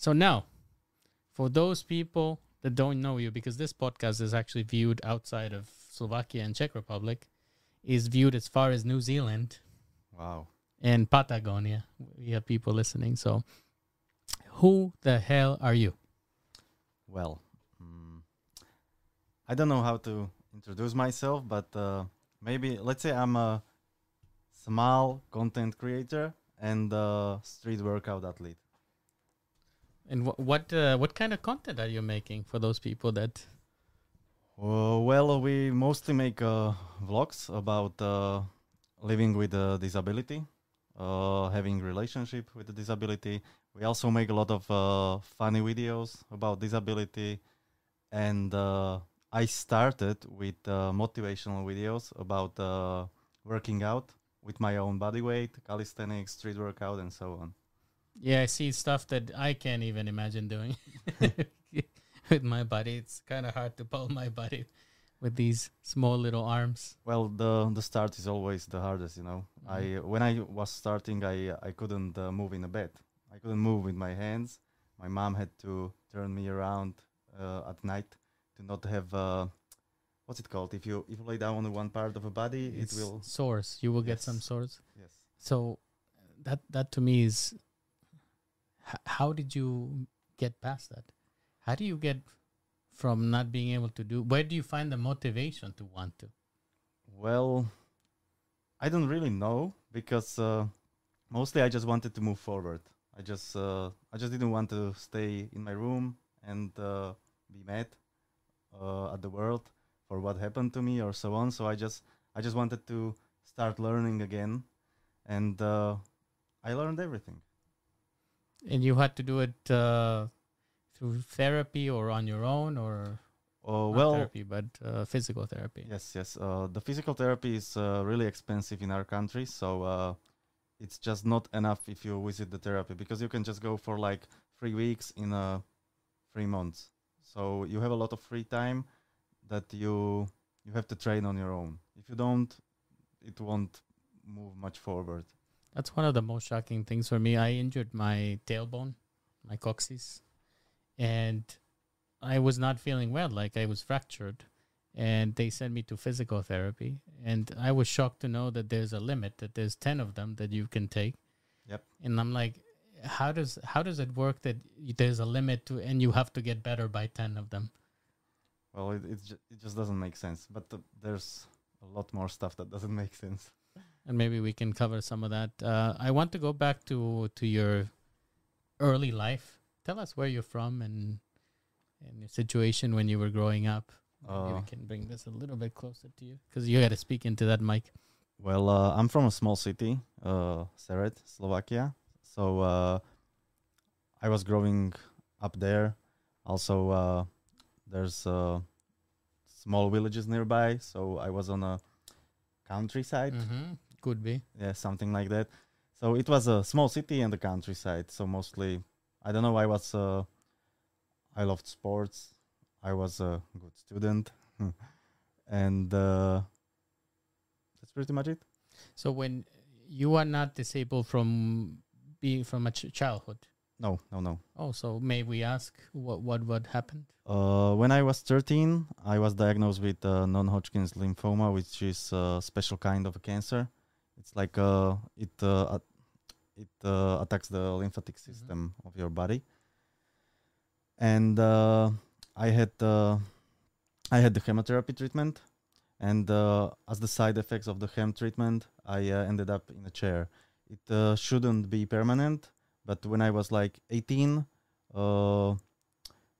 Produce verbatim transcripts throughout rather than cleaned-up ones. So now, for those people that don't know you, because this podcast is actually viewed outside of Slovakia and Czech Republic, is viewed as far as New Zealand. Wow. And Patagonia. We have people listening. So who the hell are you? Well, um, I don't know how to introduce myself, but uh, maybe let's say I'm a small content creator and a street workout athlete. And wh what uh, what kind of content are you making for those people that... Uh, well, we mostly make uh, vlogs about uh, living with a disability, uh, having relationship with a disability. We also make a lot of uh, funny videos about disability. And uh, I started with uh, motivational videos about uh, working out with my own body weight, calisthenics, street workout, and so on. Yeah, I see stuff that I can't even imagine doing. With my body, it's kind of hard to pull my body with these small little arms. Well, the the start is always the hardest, you know. Mm-hmm. I when I was starting, I I couldn't uh, move in a bed. I couldn't move with my hands. My mom had to turn me around uh, at night to not have uh, what's it called? If you if you lay down on one part of a body, it's it will sores. You will yes. get some sores. Yes. So that that to me is h how did you get past that? How do you get from not being able to do? Where do you find the motivation to want to? Well, I don't really know, because uh, mostly I just wanted to move forward. I just uh, I just didn't want to stay in my room and uh, be mad uh, at the world for what happened to me or so on. So I just I just wanted to start learning again, and uh, I learned everything. And you had to do it. Uh Through therapy or on your own, or oh, well, therapy, but uh, physical therapy. Yes, yes. Uh, the physical therapy is uh, really expensive in our country, so uh, it's just not enough if you visit the therapy, because you can just go for like three weeks in uh, three months. So you have a lot of free time that you you have to train on your own. If you don't, it won't move much forward. That's one of the most shocking things for me. I injured my tailbone, my coccyx. And I was not feeling well, like I was fractured. And they sent me to physical therapy. And I was shocked to know that there's a limit, that there's ten of them that you can take. Yep. And I'm like, how does how does it work that there's a limit to, and you have to get better by ten of them? Well, it, it, ju it just doesn't make sense. But the, there's a lot more stuff that doesn't make sense. And maybe we can cover some of that. Uh, I want to go back to, to your early life. Tell us where you're from and and your situation when you were growing up. Maybe uh, we can bring this a little bit closer to you, because you got to speak into that mic. Well, uh, I'm from a small city, uh, Seret, Slovakia. So uh, I was growing up there. Also, uh, there's uh, small villages nearby. So I was on a countryside. Mm-hmm. Could be. Yeah, something like that. So it was a small city and the countryside. So mostly... I don't know, I was, uh, I loved sports, I was a good student, and uh, that's pretty much it. So when you are not disabled from being from a ch childhood? No, no, no. Oh, so may we ask what, what, what happened? Uh, when I was thirteen, I was diagnosed with uh, non-Hodgkin's lymphoma, which is a special kind of a cancer. It's like, uh, it... Uh, It uh, attacks the lymphatic system mm-hmm. of your body, and uh, I had uh, I had the chemotherapy treatment, and uh, as the side effects of the chem treatment, I uh, ended up in a chair. It uh, shouldn't be permanent, but when I was like eighteen, uh,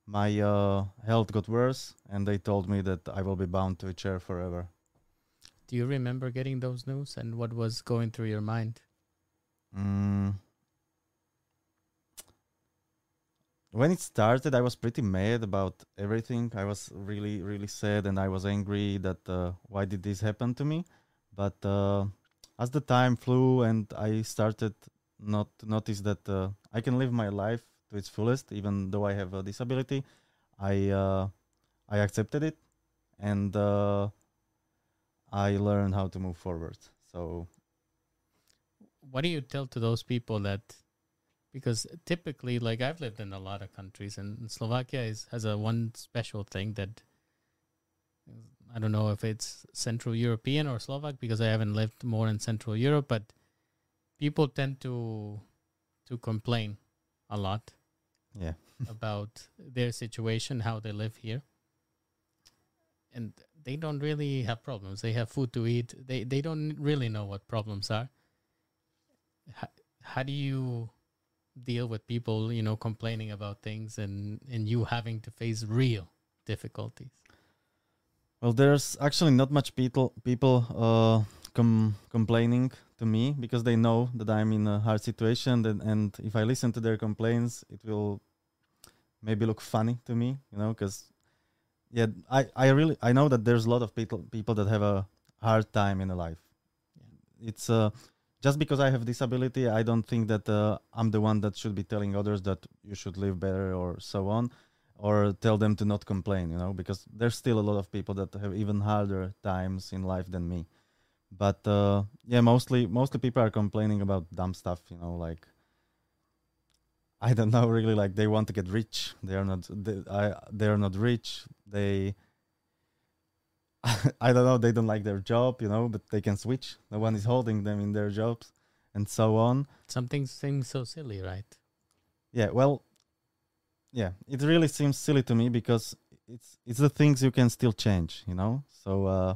my uh, health got worse, and they told me that I will be bound to a chair forever. Do you remember getting those news, and what was going through your mind? Mm. When it started, I was pretty mad about everything. I was really, really sad, and I was angry that uh, why did this happen to me? But uh, as the time flew, and I started not to notice that uh, I can live my life to its fullest, even though I have a disability, I uh, I accepted it, and uh, I learned how to move forward. So. What do you tell to those people that Because typically, like, I've lived in a lot of countries, and Slovakia is, has a one special thing that I don't know if it's Central European or Slovak, because I haven't lived more in Central Europe, but people tend to to complain a lot, yeah, about their situation, how they live here, and they don't really have problems. They have food to eat. They they don't really know what problems are. How, how do you deal with people, you know, complaining about things and, and you having to face real difficulties? Well, there's actually not much people people uh, com complaining to me, because they know that I'm in a hard situation, that, and if I listen to their complaints, it will maybe look funny to me, you know, because, yeah, I, I really, I know that there's a lot of people, people that have a hard time in their life. Yeah. It's uh, just because I have disability, I don't think that uh, I'm the one that should be telling others that you should live better or so on, or tell them to not complain, you know, because there's still a lot of people that have even harder times in life than me. But uh, yeah, mostly mostly people are complaining about dumb stuff, you know, like, I don't know, really, like, they want to get rich. They are not, they, I, they are not rich. They, I don't know, they don't like their job, you know, but they can switch. No one is holding them in their jobs and so on. Something seems so silly, right? Yeah, well, yeah, it really seems silly to me, because it's it's the things you can still change, you know. So uh,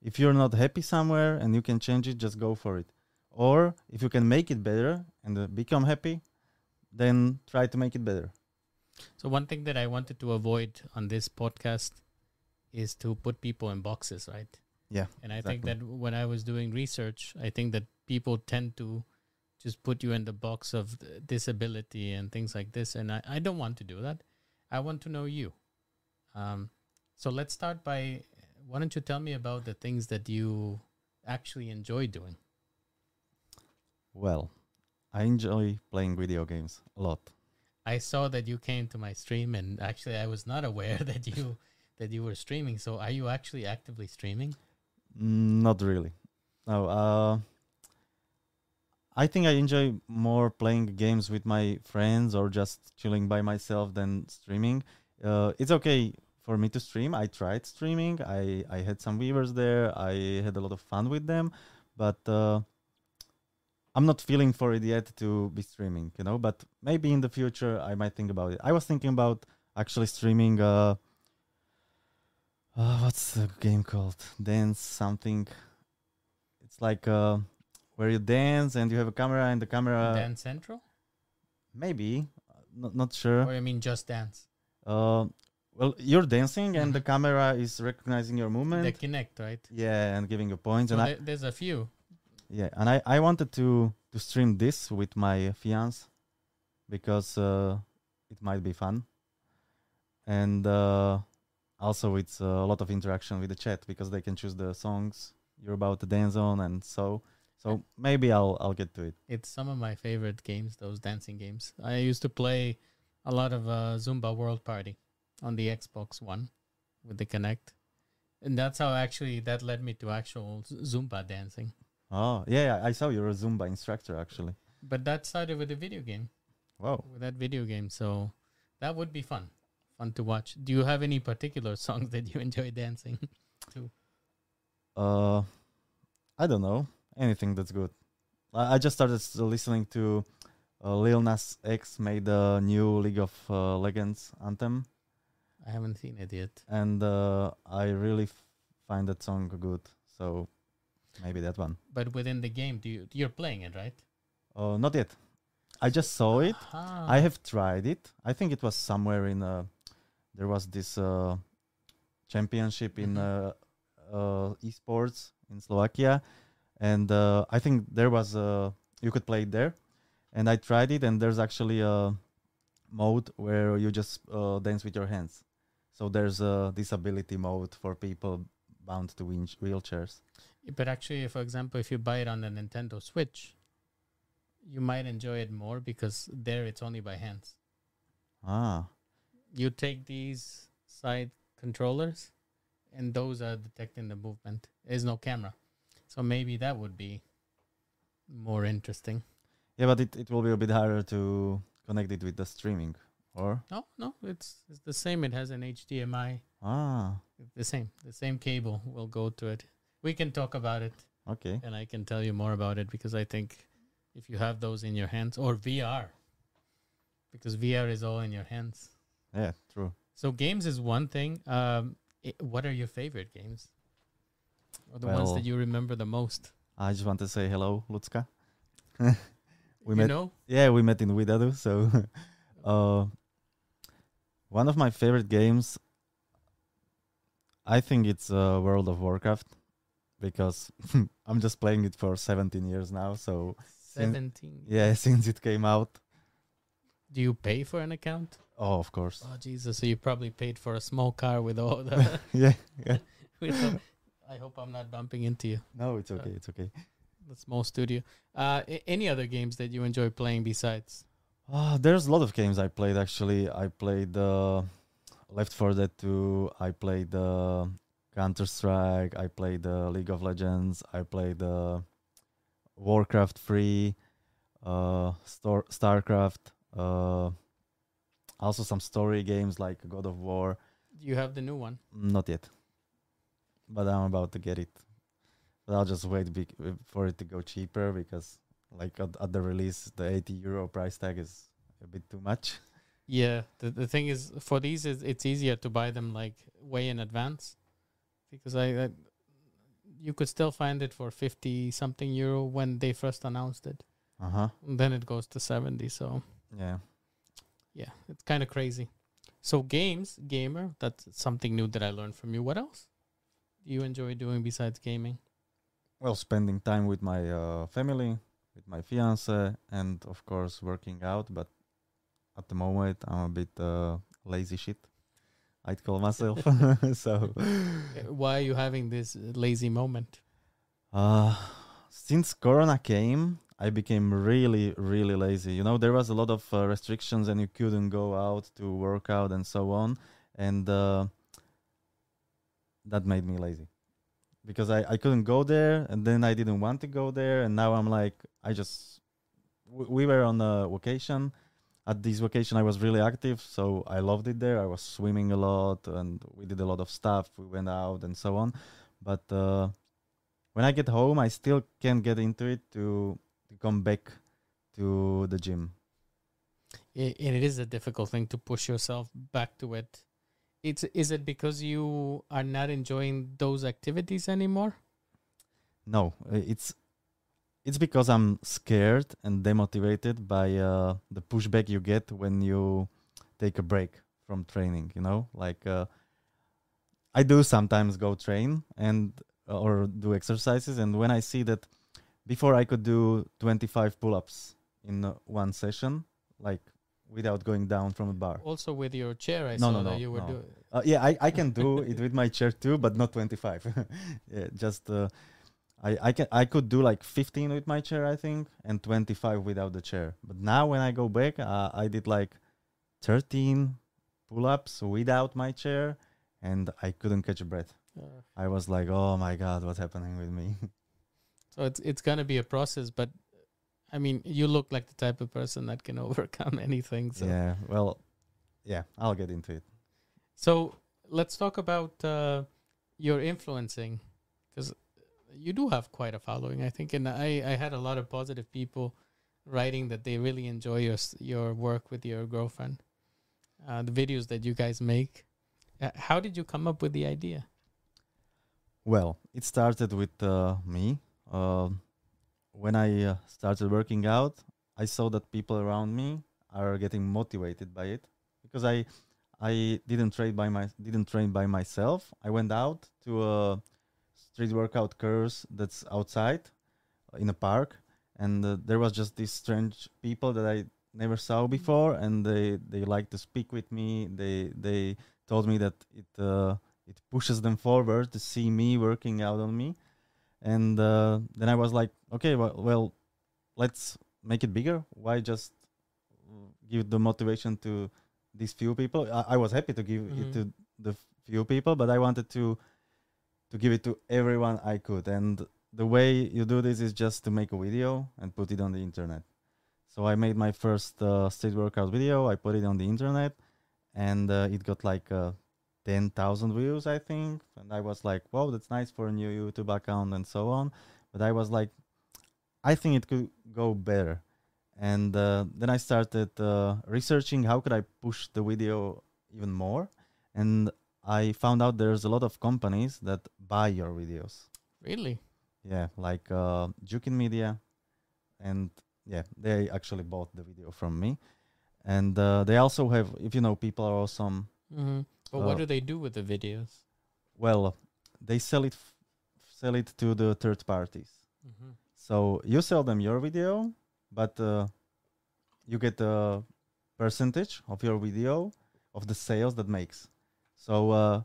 if you're not happy somewhere and you can change it, just go for it. Or if you can make it better and uh, become happy, then try to make it better. So one thing that I wanted to avoid on this podcast is to put people in boxes, right? Yeah. And I exactly. think that when I was doing research, I think that people tend to just put you in the box of disability and things like this. And I, I don't want to do that. I want to know you. Um, so let's start by, why don't you tell me about the things that you actually enjoy doing? Well, I enjoy playing video games a lot. I saw that you came to my stream, and actually I was not aware that you that you were streaming. So are you actually actively streaming? Mm, not really. No, uh... I think I enjoy more playing games with my friends or just chilling by myself than streaming. Uh, it's okay for me to stream. I tried streaming. I, I had some viewers there. I had a lot of fun with them. But uh, I'm not feeling for it yet to be streaming, you know. But maybe in the future I might think about it. I was thinking about actually streaming... Uh, uh, what's the game called? Dance something. It's like... Uh, Where you dance and you have a camera and the camera... Dance Central? Maybe. Not, not sure. Or you mean Just Dance? Uh, well, you're dancing and the camera is recognizing your movement. The Kinect, right? Yeah, and giving you points. So and there, I, there's a few. Yeah, and I, I wanted to, to stream this with my fiance, because uh, it might be fun. And uh, also it's a lot of interaction with the chat, because they can choose the songs you're about to dance on and so... So maybe I'll I'll get to it. It's some of my favorite games, those dancing games. I used to play a lot of uh, Zumba World Party on the Xbox One with the Kinect, and that's how actually that led me to actual Zumba dancing. Oh yeah, I saw you're a Zumba instructor actually. But that started with a video game. Wow. With that video game, so that would be fun, fun to watch. Do you have any particular songs that you enjoy dancing to? Uh, I don't know. Anything that's good. I, I just started listening to uh, Lil Nas X made a new League of uh, Legends anthem. I haven't seen it yet. And uh, I really f find that song good. So maybe that one. But within the game, do you, you're playing it, right? Uh, not yet. I just saw it. Ah. I have tried it. I think it was somewhere in... Uh, there was this uh, championship in uh, uh, esports in Slovakia. And uh, I think there was a, you could play it there, and I tried it, and there's actually a mode where you just uh, dance with your hands. So there's a disability mode for people bound to wheelchairs. But actually, for example, if you buy it on the Nintendo Switch, you might enjoy it more, because there it's only by hands. Ah. You take these side controllers, and those are detecting the movement. There's no camera. So maybe that would be more interesting. Yeah, but it, it will be a bit harder to connect it with the streaming, or? No, no, it's, it's the same. It has an H D M I. Ah. The same. The same cable will go to it. We can talk about it. Okay. And I can tell you more about it, because I think if you have those in your hands, or V R, because V R is all in your hands. Yeah, true. So games is one thing. Um, it, what are your favorite games? Or the well, ones that you remember the most? I just want to say hello, Lucka. we you met, know? Yeah, we met in Widadoo. So uh, one of my favorite games, I think it's uh, World of Warcraft, because I'm just playing it for seventeen years now. So seventeen. Yeah, since it came out. Do you pay for an account? Oh, of course. Oh, Jesus. So you probably paid for a small car with all the... yeah. yeah. all, I hope I'm not bumping into you. No, it's okay. Uh, it's okay. The small studio. Uh, any other games that you enjoy playing besides? Uh, there's a lot of games I played, actually. I played uh, Left four Dead two. I played uh, Counter-Strike. I played uh, League of Legends. I played uh, Warcraft three, uh, Star StarCraft. Uh, also some story games like God of War. Do you have the new one? Not yet, but I'm about to get it. But I'll just wait bec for it to go cheaper, because like at, at the release, the eighty euro price tag is a bit too much. Yeah, the, the thing is, for these is it's easier to buy them like way in advance, because I, I you could still find it for fifty something euro when they first announced it. Uh huh. And then it goes to seventy. So. Yeah. Yeah, it's kind of crazy. So games, gamer, that's something new that I learned from you. What else do you enjoy doing besides gaming? Well, spending time with my uh, family, with my fiance, and of course working out. But at the moment, I'm a bit uh, lazy shit, I'd call myself. So, why are you having this lazy moment? Uh, since Corona came, I became really, really lazy. You know, there was a lot of uh, restrictions and you couldn't go out to work out and so on. And uh, that made me lazy, because I, I couldn't go there, and then I didn't want to go there. And now I'm like, I just, w we were on a vacation. At this vacation, I was really active. So I loved it there. I was swimming a lot and we did a lot of stuff. We went out and so on. But uh, when I get home, I still can't get into it to... to come back to the gym. It, it is a difficult thing to push yourself back to it. It's, is it because you are not enjoying those activities anymore? No, it's it's because I'm scared and demotivated by uh, the pushback you get when you take a break from training, you know? Like, uh, I do sometimes go train and or do exercises, and when I see that before I could do twenty-five pull-ups in uh, one session, like without going down from a bar. Also with your chair, I no, saw no, that no, you were no. doing. Uh, yeah, I, I can do it with my chair too, but not twenty-five. Yeah, just uh, I I can I could do like fifteen with my chair, I think, and twenty-five without the chair. But now when I go back, uh, I did like thirteen pull-ups without my chair, and I couldn't catch a breath. Uh. I was like, oh my God, what's happening with me? So it's it's gonna be a process, but I mean, you look like the type of person that can overcome anything. So. Yeah, well, yeah, I'll get into it. So let's talk about uh, your influencing, because you do have quite a following, I think, and I I had a lot of positive people writing that they really enjoy your your work with your girlfriend, uh, the videos that you guys make. Uh, how did you come up with the idea? Well, it started with uh, me. Uh, when I uh, started working out, I saw that people around me are getting motivated by it, because I, I didn't train by my didn't train by myself. I went out to a street workout course that's outside uh, in a park, and uh, there was just these strange people that I never saw before, and they they liked to speak with me. They they told me that it uh, it pushes them forward to see me working out on me. And uh, then I was like, okay, well, well, let's make it bigger. Why just give the motivation to these few people? I, I was happy to give mm-hmm. it to the few people, but I wanted to to give it to everyone I could. And the way you do this is just to make a video and put it on the internet. So I made my first uh, state workout video. I put it on the internet, and uh, it got like uh, ten thousand views, I think. And I was like, wow, that's nice for a new YouTube account and so on. But I was like, I think it could go better. And uh, then I started uh, researching how could I push the video even more. And I found out there's a lot of companies that buy your videos. Really? Yeah, like uh, Jukin Media. And yeah, they actually bought the video from me. And uh, they also have, if you know, People Are Awesome. Mm-hmm. But uh, what do they do with the videos? Well, they sell it, f sell it to the third parties. Mm-hmm. So you sell them your video, but uh, you get a percentage of your video of the sales that makes. So uh,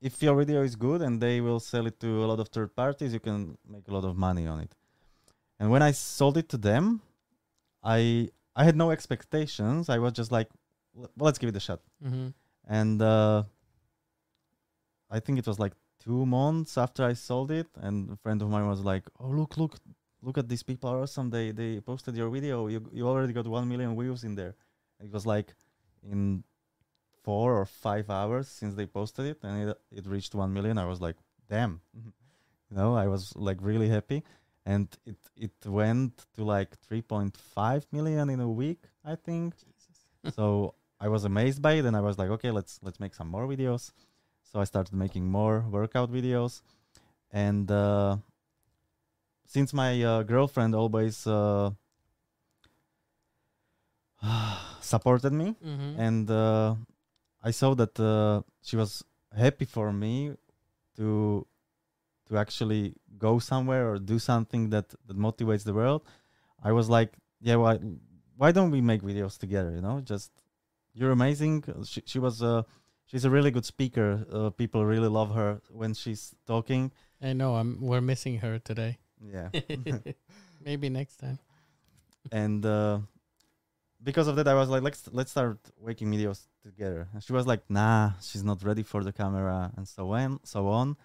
if your video is good and they will sell it to a lot of third parties, you can make a lot of money on it. And when I sold it to them, I I had no expectations. I was just like, well, let's give it a shot. Mm-hmm. And uh, I think it was like two months after I sold it, and a friend of mine was like, oh, look, look, look at these People Are Awesome. They, they posted your video. You, you already got one million views in there. It was like in four or five hours since they posted it, and it, it reached one million. I was like, damn. You know, I was like really happy. And it, it went to like three point five million in a week, I think. Jesus. So I was amazed by it, and I was like, okay, let's let's make some more videos. So I started making more workout videos. And uh, since my uh, girlfriend always uh, supported me, mm-hmm. and uh, I saw that uh, she was happy for me to... to actually go somewhere or do something that, that motivates the world, I was like, yeah, why, why don't we make videos together? You know, just, you're amazing. She, she was, uh, she's a really good speaker. Uh, people really love her when she's talking. I know, I'm, we're missing her today. Yeah. Maybe next time. And uh, because of that, I was like, let's, let's start making videos together. And she was like, nah, she's not ready for the camera and so on, so on.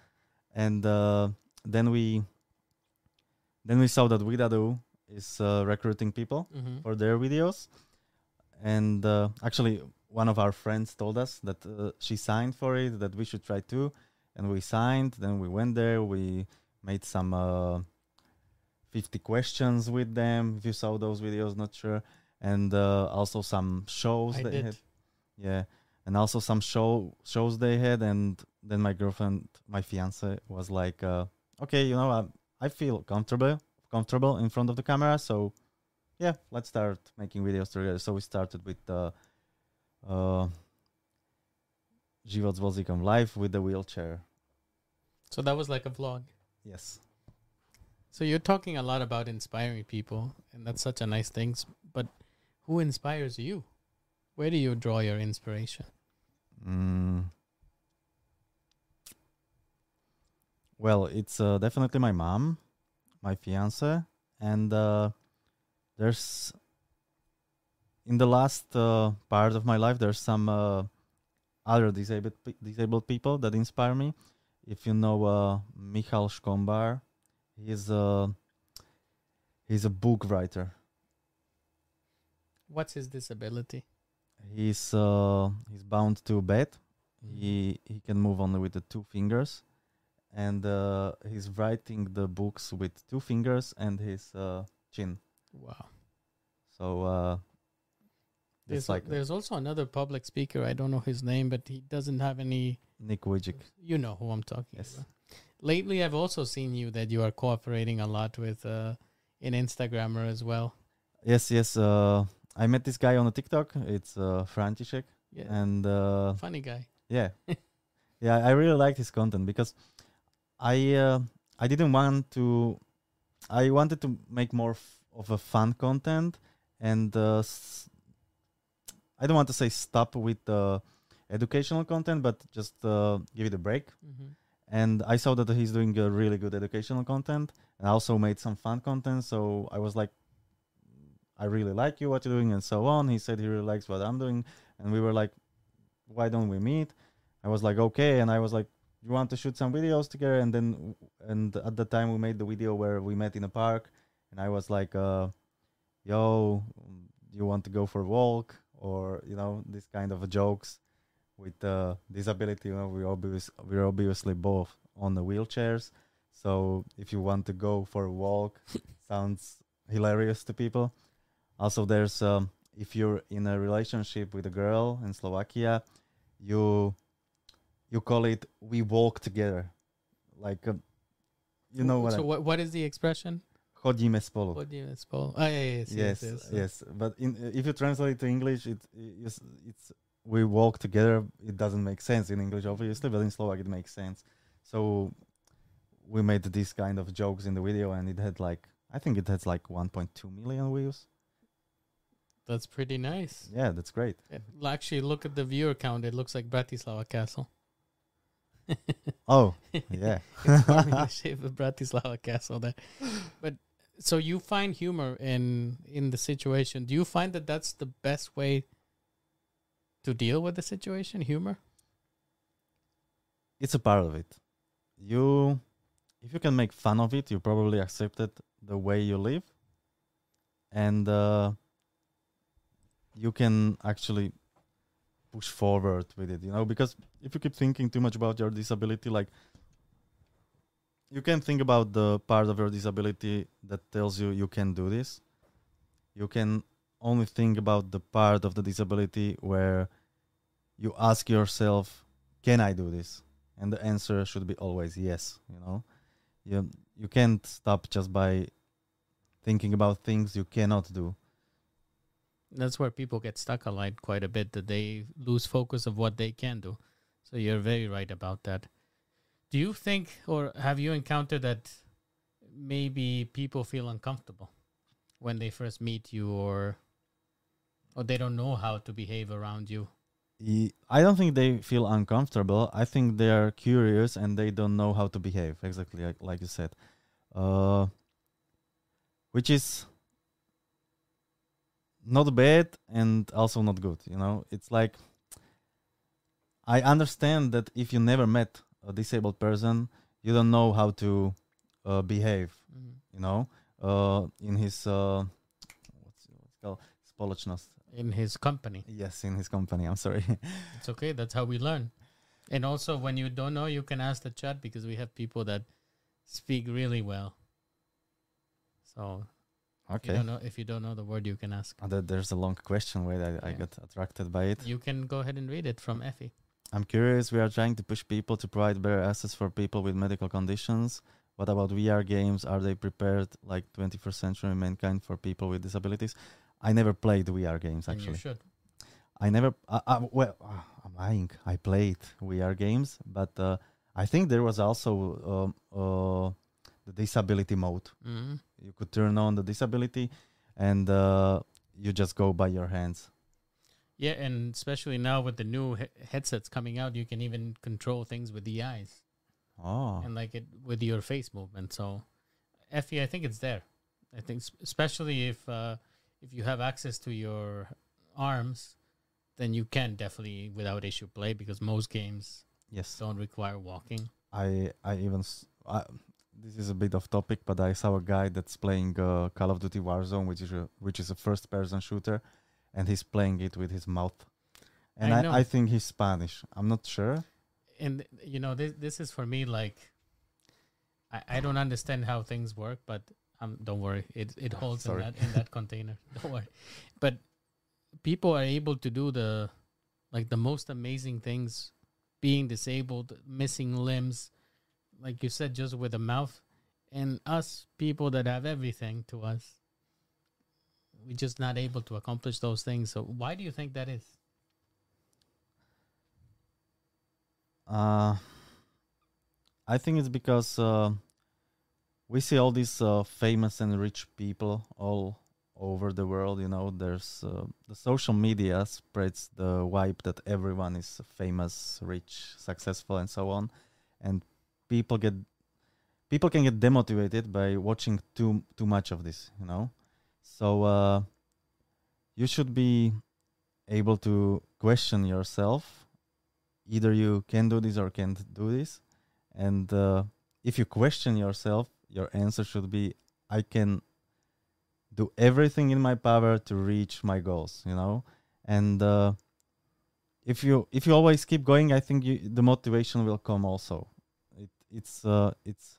And uh, then we then we saw that Widadoo is uh, recruiting people mm-hmm. for their videos. And uh, actually, one of our friends told us that uh, she signed for it, that we should try too. And we signed. Then we went there. We made some uh, fifty questions with them. If you saw those videos, not sure. And uh, also some shows I they did. had. Yeah. And also some show shows they had, and then my girlfriend, my fiance, was like, uh, "Okay, you know, I I feel comfortable comfortable in front of the camera, so yeah, let's start making videos together." So we started with uh, uh, Život s vozíkom live with the wheelchair. So that was like a vlog. Yes. So you're talking a lot about inspiring people, and that's such a nice thing. But who inspires you? Where do you draw your inspiration? Mm. Well, it's uh, definitely my mom, my fiance, and uh, there's in the last uh, part of my life there's some uh, other disabled pe disabled people that inspire me. If you know uh, Michal Škombar, he's a he's a book writer. What's his disability? He's uh, he's bound to a bed. Mm-hmm. He he can move only with the two fingers, and uh, he's writing the books with two fingers and his uh, chin. Wow! So uh, there's like there's also another public speaker. I don't know his name, but he doesn't have any. Nick Vujicic. You know who I'm talking yes. about. Lately, I've also seen you that you are cooperating a lot with uh, an Instagrammer as well. Yes. Yes. Uh, I met this guy on a TikTok. It's uh, František, yeah. and uh, funny guy. Yeah, yeah. I really liked his content because I uh, I didn't want to. I wanted to make more f of a fun content, and uh, s I don't want to say stop with uh, educational content, but just uh, give it a break. Mm-hmm. And I saw that he's doing a really good educational content, and also made some fun content. So I was like, I really like you, what you're doing, and so on. He said he really likes what I'm doing. And we were like, why don't we meet? I was like, okay. And I was like, you want to shoot some videos together? And then, and at the time we made the video where we met in a park. And I was like, uh, yo, you want to go for a walk, or, you know, this kind of jokes with uh, disability. You know, we obvious, we're obviously both on the wheelchairs. So if you want to go for a walk, sounds hilarious to people. Also, there's, um, if you're in a relationship with a girl in Slovakia, you you call it, we walk together. Like, uh, you know what? So what, what is the expression? Chodíme spolu. Chodíme spolu. Ah, yeah, yes, yes, yes, yes, yes. But in, uh, if you translate it to English, it, it's, it's we walk together. It doesn't make sense in English, obviously, but in Slovak it makes sense. So we made these kind of jokes in the video, and it had like, I think it has like one point two million views. That's pretty nice. Yeah, that's great. It, actually, look at the viewer count. It looks like Bratislava Castle. Oh, yeah. It's forming the shape of Bratislava Castle there. But so you find humor in in the situation. Do you find that that's the best way to deal with the situation, humor? It's a part of it. You, if you can make fun of it, you probably accept it the way you live. And uh, you can actually push forward with it, you know, because if you keep thinking too much about your disability, like, you can think about the part of your disability that tells you you can do this. You can only think about the part of the disability where you ask yourself, can I do this? And the answer should be always yes, you know. You, you can't stop just by thinking about things you cannot do. That's where people get stuck a lot quite a bit, that they lose focus of what they can do. So you're very right about that. Do you think, or have you encountered that maybe people feel uncomfortable when they first meet you, or or they don't know how to behave around you? I don't think they feel uncomfortable. I think they are curious and they don't know how to behave, exactly like, like you said. Uh, which is not bad and also not good, you know. It's like, I understand that if you never met a disabled person, you don't know how to uh, behave, mm-hmm. you know, uh, in his, uh, what's it called, spoločnosť. In his company. Yes, in his company, I'm sorry. It's okay, that's how we learn. And also, when you don't know, you can ask the chat, because we have people that speak really well. So... Okay. You don't know, if you don't know the word, you can ask. Uh, there's a long question where I, yeah. I got attracted by it. You can go ahead and read it from Effie. I'm curious. We are trying to push people to provide better access for people with medical conditions. What about V R games? Are they prepared like twenty-first century mankind for people with disabilities? I never played V R games, actually. And you should. I never... Uh, uh, well, uh, I'm lying. I played V R games, but uh, I think there was also... Um, uh, the disability mode. Mm-hmm. You could turn on the disability and uh, you just go by your hands. Yeah, and especially now with the new he headsets coming out, you can even control things with the eyes. Oh. And like it with your face movement. So, Effie, I think it's there. I think especially if uh, if you have access to your arms, then you can definitely without issue play, because most games yes. don't require walking. I, I even... S I This is a bit off topic, but I saw a guy that's playing uh, Call of Duty Warzone, which is a, which is a first-person shooter, and he's playing it with his mouth. And I, I, I think he's Spanish. I'm not sure. And, you know, this this is for me, like, I, I don't understand how things work, but um, don't worry. It it holds in that, in that container. Don't worry. But people are able to do the, like, the most amazing things, being disabled, missing limbs, like you said, just with a mouth. And us people that have everything to us, we're just not able to accomplish those things. So why do you think that is? Uh, I think it's because uh, we see all these uh, famous and rich people all over the world. You know, there's uh, the social media spreads the vibe that everyone is famous, rich, successful, and so on. And People get, people can get demotivated by watching too too much of this, you know. So uh, you should be able to question yourself. Either you can do this or can't do this. And uh, if you question yourself, your answer should be, I can do everything in my power to reach my goals, you know? And uh, if you if you always keep going, I think you, the motivation will come also. It, it's, uh, it's,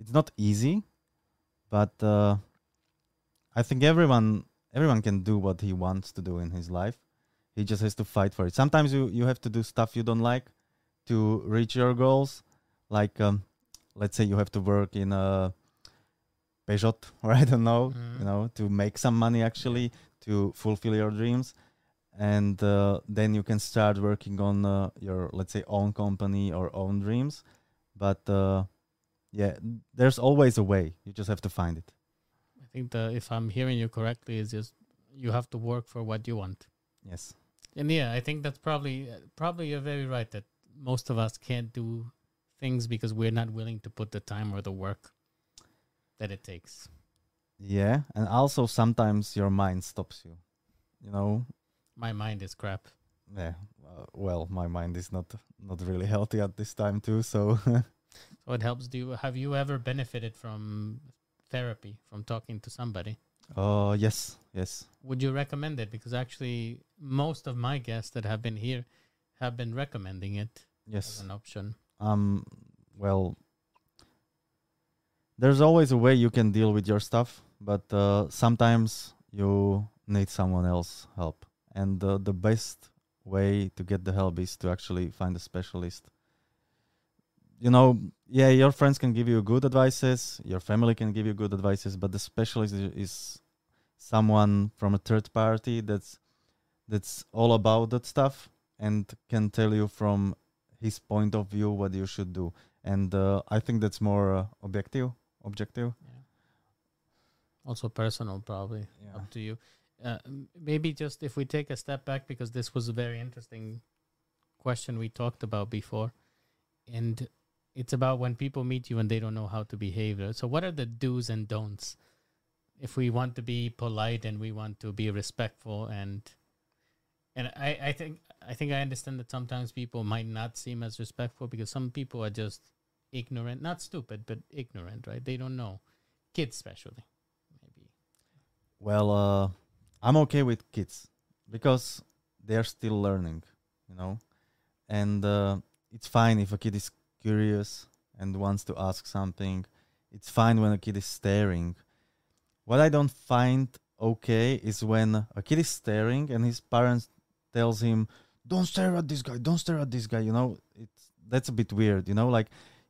it's not easy, but uh, I think everyone everyone can do what he wants to do in his life. He just has to fight for it. Sometimes you, you have to do stuff you don't like to reach your goals. Like, um, let's say you have to work in a Peugeot, or I don't know, mm. you know, to make some money actually, to fulfill your dreams. And uh, then you can start working on uh, your, let's say, own company or own dreams. But uh, yeah, there's always a way. You just have to find it. I think the, if I'm hearing you correctly, is just you have to work for what you want. Yes. And yeah, I think that's probably, probably you're very right that most of us can't do things because we're not willing to put the time or the work that it takes. Yeah. And also sometimes your mind stops you, you know. My mind is crap. Yeah. Uh, well, my mind is not, not really healthy at this time too. So, so it helps. Do you, have you ever benefited from therapy, from talking to somebody? Oh, uh, yes. Yes. Would you recommend it? Because actually most of my guests that have been here have been recommending it. Yes. As an option. Um, well, there's always a way you can deal with your stuff, but uh, sometimes you need someone else's help. And uh, the best way to get the help is to actually find a specialist. You know, yeah, your friends can give you good advices, your family can give you good advices, but the specialist is someone from a third party that's that's all about that stuff and can tell you from his point of view what you should do. And uh, I think that's more uh, objective. Objective. Yeah. Also personal, probably. Yeah. Up to you. Uh, maybe just if we take a step back, because this was a very interesting question we talked about before. And it's about when people meet you and they don't know how to behave. So what are the do's and don'ts? If we want to be polite and we want to be respectful, and and I, I think I think I understand that sometimes people might not seem as respectful because some people are just ignorant, not stupid, but ignorant, right? They don't know. Kids especially, maybe. Well, uh, I'm okay with kids because they're still learning, you know, and uh, it's fine if a kid is curious and wants to ask something. It's fine when a kid is staring. What I don't find okay is when a kid is staring and his parents tells him, don't stare at this guy, don't stare at this guy, you know. It's, that's a bit weird, you know, like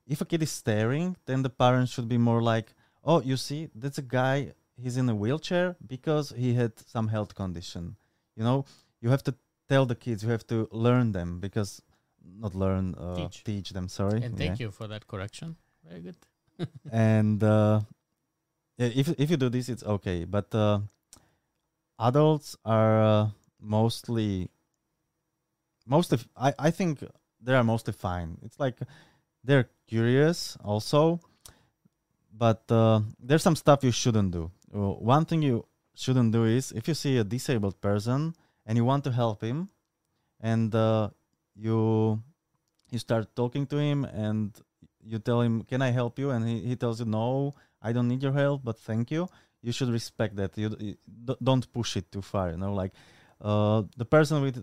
if a kid is staring, then the parents should be more like, oh, you see, that's a guy, he's in a wheelchair because he had some health condition. You know, you have to tell the kids, you have to learn them because, not learn, uh, teach. teach them, sorry. And thank yeah. you for that correction. Very good. And uh, if, if you do this, it's okay. But uh, adults are uh, mostly... Most of I, I think they are mostly fine. It's like they're curious also, but uh, there's some stuff you shouldn't do. Well, one thing you shouldn't do is if you see a disabled person and you want to help him, and uh, you you start talking to him and you tell him, "Can I help you?" and he, he tells you, "No, I don't need your help, but thank you." You should respect that. You, you don't push it too far. You know, like uh, the person with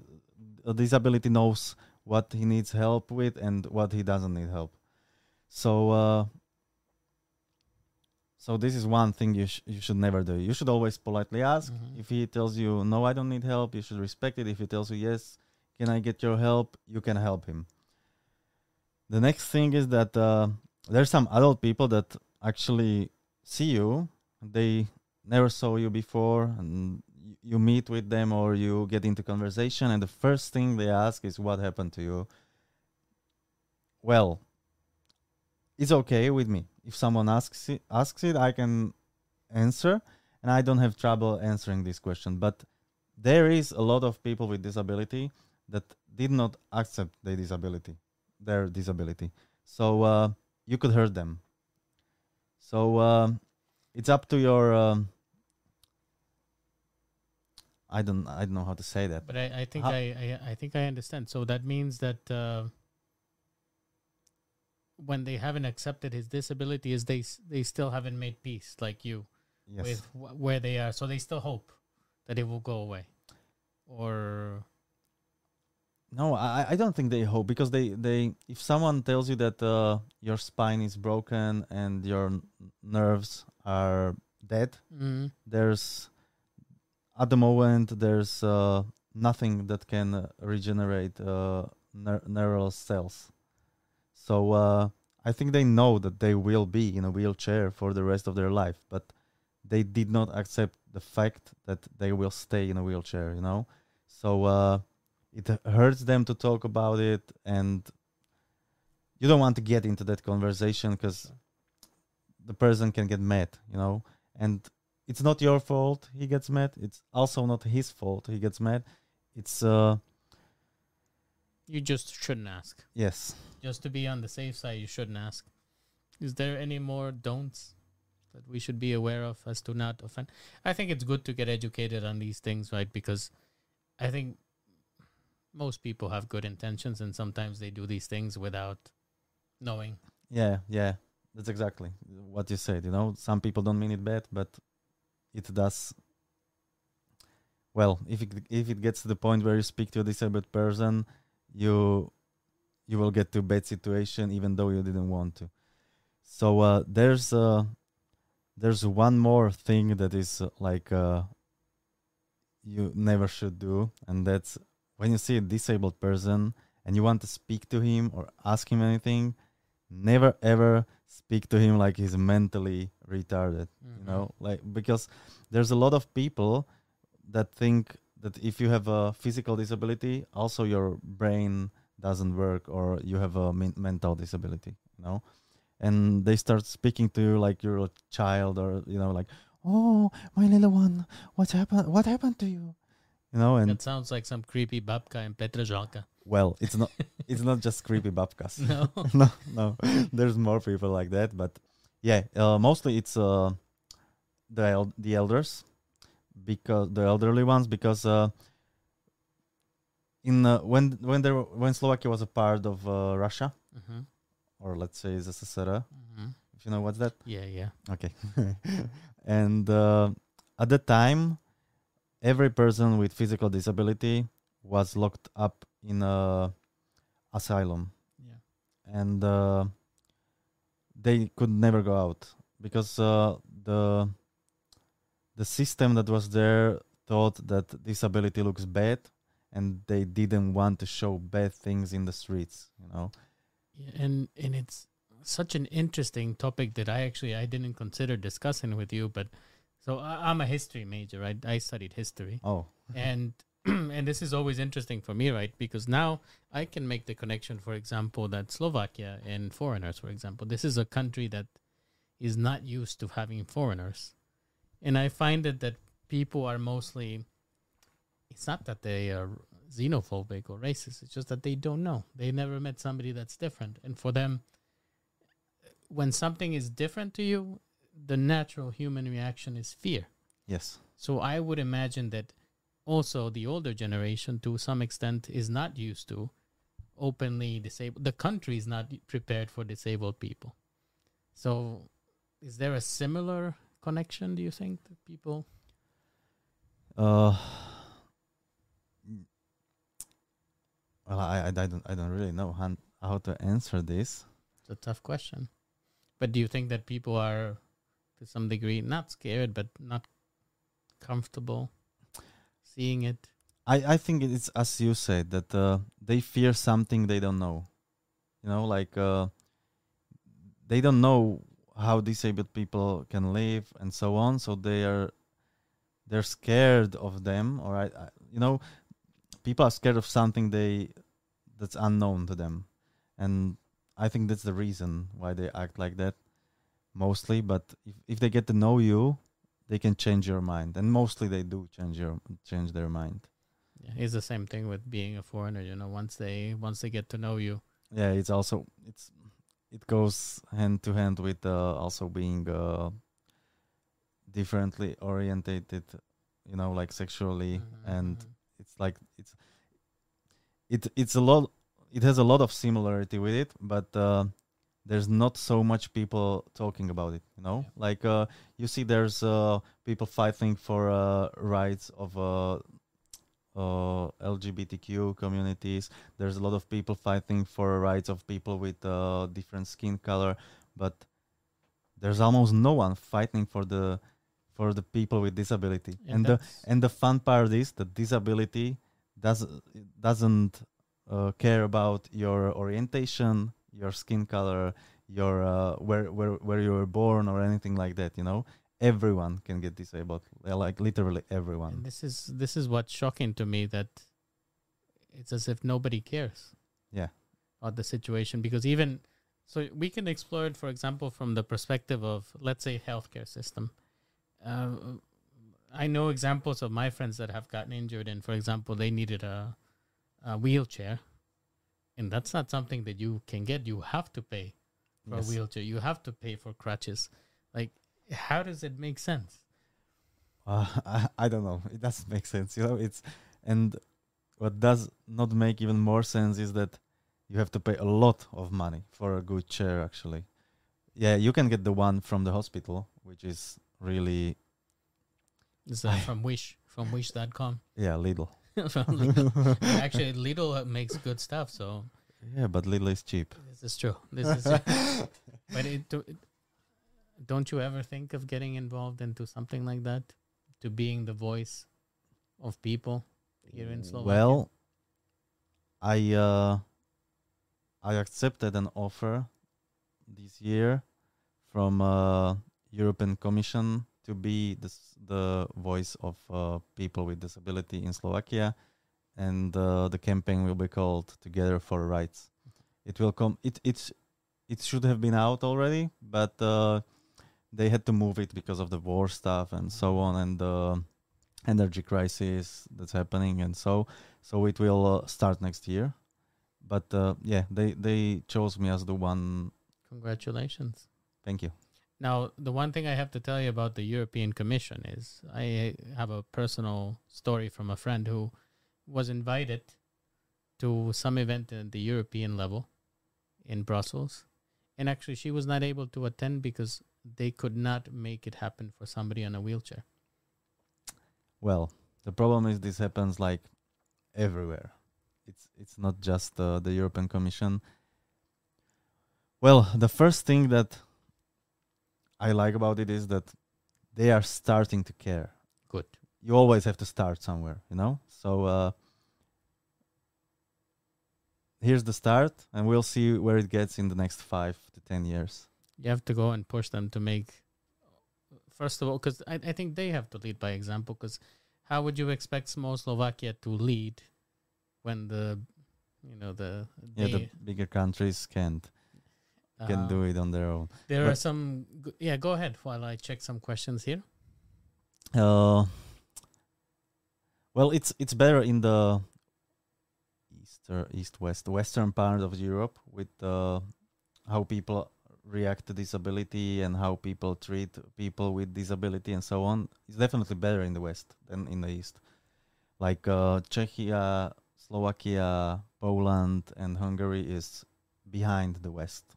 a disability knows what he needs help with and what he doesn't need help. So, uh, so this is one thing you sh you should never do. You should always politely ask. Mm-hmm. If he tells you, no, I don't need help, you should respect it. If he tells you, yes, can I get your help? You can help him. The next thing is that uh, there's some adult people that actually see you. They never saw you before, and you meet with them or you get into conversation, and the first thing they ask is, what happened to you? Well, it's okay with me. If someone asks it, asks it, I can answer, and I don't have trouble answering this question. But there is a lot of people with disability that did not accept their disability, their disability. So uh, you could hurt them. So uh, it's up to your... Um, I don't, I don't know how to say that. But I, I think I, I, I think I understand. So that means that uh, when they haven't accepted his disability, is they, they still haven't made peace, like you. yes. with wh where they are. So they still hope that it will go away, or no? I I don't think they hope, because they they if someone tells you that uh, your spine is broken and your nerves are dead, mm. there's at the moment there's uh, nothing that can regenerate uh, ner neural cells. So uh, I think they know that they will be in a wheelchair for the rest of their life, but they did not accept the fact that they will stay in a wheelchair, you know? So uh, it hurts them to talk about it, and you don't want to get into that conversation because the person can get mad, you know? And it's not your fault he gets mad. It's also not his fault he gets mad. It's... Uh, you just shouldn't ask. Yes. Just to be on the safe side, you shouldn't ask. Is there any more don'ts that we should be aware of as to not offend? I think it's good to get educated on these things, right? Because I think most people have good intentions, and sometimes they do these things without knowing. Yeah, yeah. That's exactly what you said. You know, some people don't mean it bad, but it does. Well, if it, if it gets to the point where you speak to a disabled person, you you will get to a bad situation even though you didn't want to. So uh, there's uh, there's one more thing that is uh, like uh, you never should do, and that's when you see a disabled person and you want to speak to him or ask him anything, never ever speak to him like he's mentally retarded. Mm-hmm. You know, like, because there's a lot of people that think that if you have a physical disability, also your brain doesn't work, or you have a men mental disability, you know? And they start speaking to you like you're a child, or, you know, like, oh, my little one, what's happened? What happened to you? You know, and... That sounds like some creepy babka and Petržalka. Well, it's not, it's not just creepy babkas. No. no, no. There's more people like that, but yeah, uh, mostly it's uh, the, el the elders. Because the elderly ones, because uh, in uh, when when there when Slovakia was a part of uh, Russia, mm-hmm. or let's say S S R, mm-hmm. if you know what's that. Yeah, yeah. Okay. And uh, at that time, every person with physical disability was locked up in a asylum. Yeah. And uh, they could never go out, because uh, the The system that was there thought that disability looks bad, and they didn't want to show bad things in the streets, you know? Yeah, and, and it's such an interesting topic that I actually, I didn't consider discussing with you, but so I, I'm a history major, right? I studied history. Oh. And, and this is always interesting for me, right? Because now I can make the connection, for example, that Slovakia and foreigners, for example, this is a country that is not used to having foreigners. And I find it that people are mostly, it's not that they are xenophobic or racist. It's just that they don't know. They never met somebody that's different. And for them, when something is different to you, the natural human reaction is fear. Yes. So I would imagine that also the older generation, to some extent, is not used to openly disabled. The country is not prepared for disabled people. So is there a similar connection, do you think, that people uh well I, I I don't I don't really know how, how to answer this. It's a tough question, but do you think that people are to some degree not scared but not comfortable seeing it? I I think it's, as you said, that uh, they fear something they don't know, you know, like uh, they don't know how disabled people can live and so on, so they are they're scared of them. All right, you know, people are scared of something they that's unknown to them, and I think that's the reason why they act like that mostly. But if, if they get to know you, they can change your mind, and mostly they do change your change their mind. Yeah, it's the same thing with being a foreigner, you know, once they once they get to know you. Yeah, it's also it's it goes hand to hand with uh, also being uh, differently orientated, you know, like sexually, mm-hmm. and it's like it's it it's a lot. It has a lot of similarity with it, but uh, there's not so much people talking about it, you know? Yeah. Like, uh, you see there's uh, people fighting for uh, rights of uh, uh, L G B T Q communities. There's a lot of people fighting for rights of people with uh, different skin color, but there's almost no one fighting for the for the people with disability. Yeah, and the and the fun part is that disability does, doesn't uh, care about your orientation, your skin color, your uh, where where where you were born or anything like that, you know. Everyone can get disabled, like literally everyone. And this is this is what's shocking to me, that it's as if nobody cares. Yeah. About the situation, because even so, we can explore it, for example, from the perspective of, let's say, healthcare system. Uh, I know examples of my friends that have gotten injured, and for example, they needed a, a wheelchair. And that's not something that you can get. You have to pay for yes. a wheelchair. You have to pay for crutches. Like, how does it make sense? Uh, I, I don't know. It doesn't make sense. You know, it's, and what does not make even more sense is that you have to pay a lot of money for a good chair, actually. Yeah, you can get the one from the hospital, which is really... Is that from Wish? From Wish dot com? Yeah, Lidl. Lidl. Actually, Lidl makes good stuff, so yeah, but Lidl is cheap. This is true. This is true. But it, do, it, don't you ever think of getting involved into something like that, to being the voice of people here in Slovakia? Well, I uh, I accepted an offer this year from uh, European Commission to be the the voice of uh, people with disability in Slovakia, and uh, the campaign will be called "Together for Rights." Okay. It will come. It it's it should have been out already, but uh, they had to move it because of the war stuff and okay. so on, and the energy crisis that's happening, and so so it will uh, start next year. But uh, yeah, they they chose me as the one. Congratulations! Thank you. Now, the one thing I have to tell you about the European Commission is I have a personal story from a friend who was invited to some event at the European level in Brussels. And actually, she was not able to attend because they could not make it happen for somebody on a wheelchair. Well, the problem is this happens like everywhere. It's, it's not just uh, the European Commission. Well, the first thing that I like about it is that they are starting to care. Good. You always have to start somewhere, you know? So uh, here's the start, and we'll see where it gets in the next five to ten years. You have to go and push them to make, first of all, because I, I think they have to lead by example, because how would you expect small Slovakia to lead when the, you know, the... Yeah, the bigger countries can't. Can do it on their own. There but are some... G- yeah, go ahead while I check some questions here. Uh, well, it's it's better in the easter, east-west, western part of Europe with uh, how people react to disability and how people treat people with disability and so on. It's definitely better in the west than in the east. Like uh, Czechia, Slovakia, Poland and Hungary is behind the west.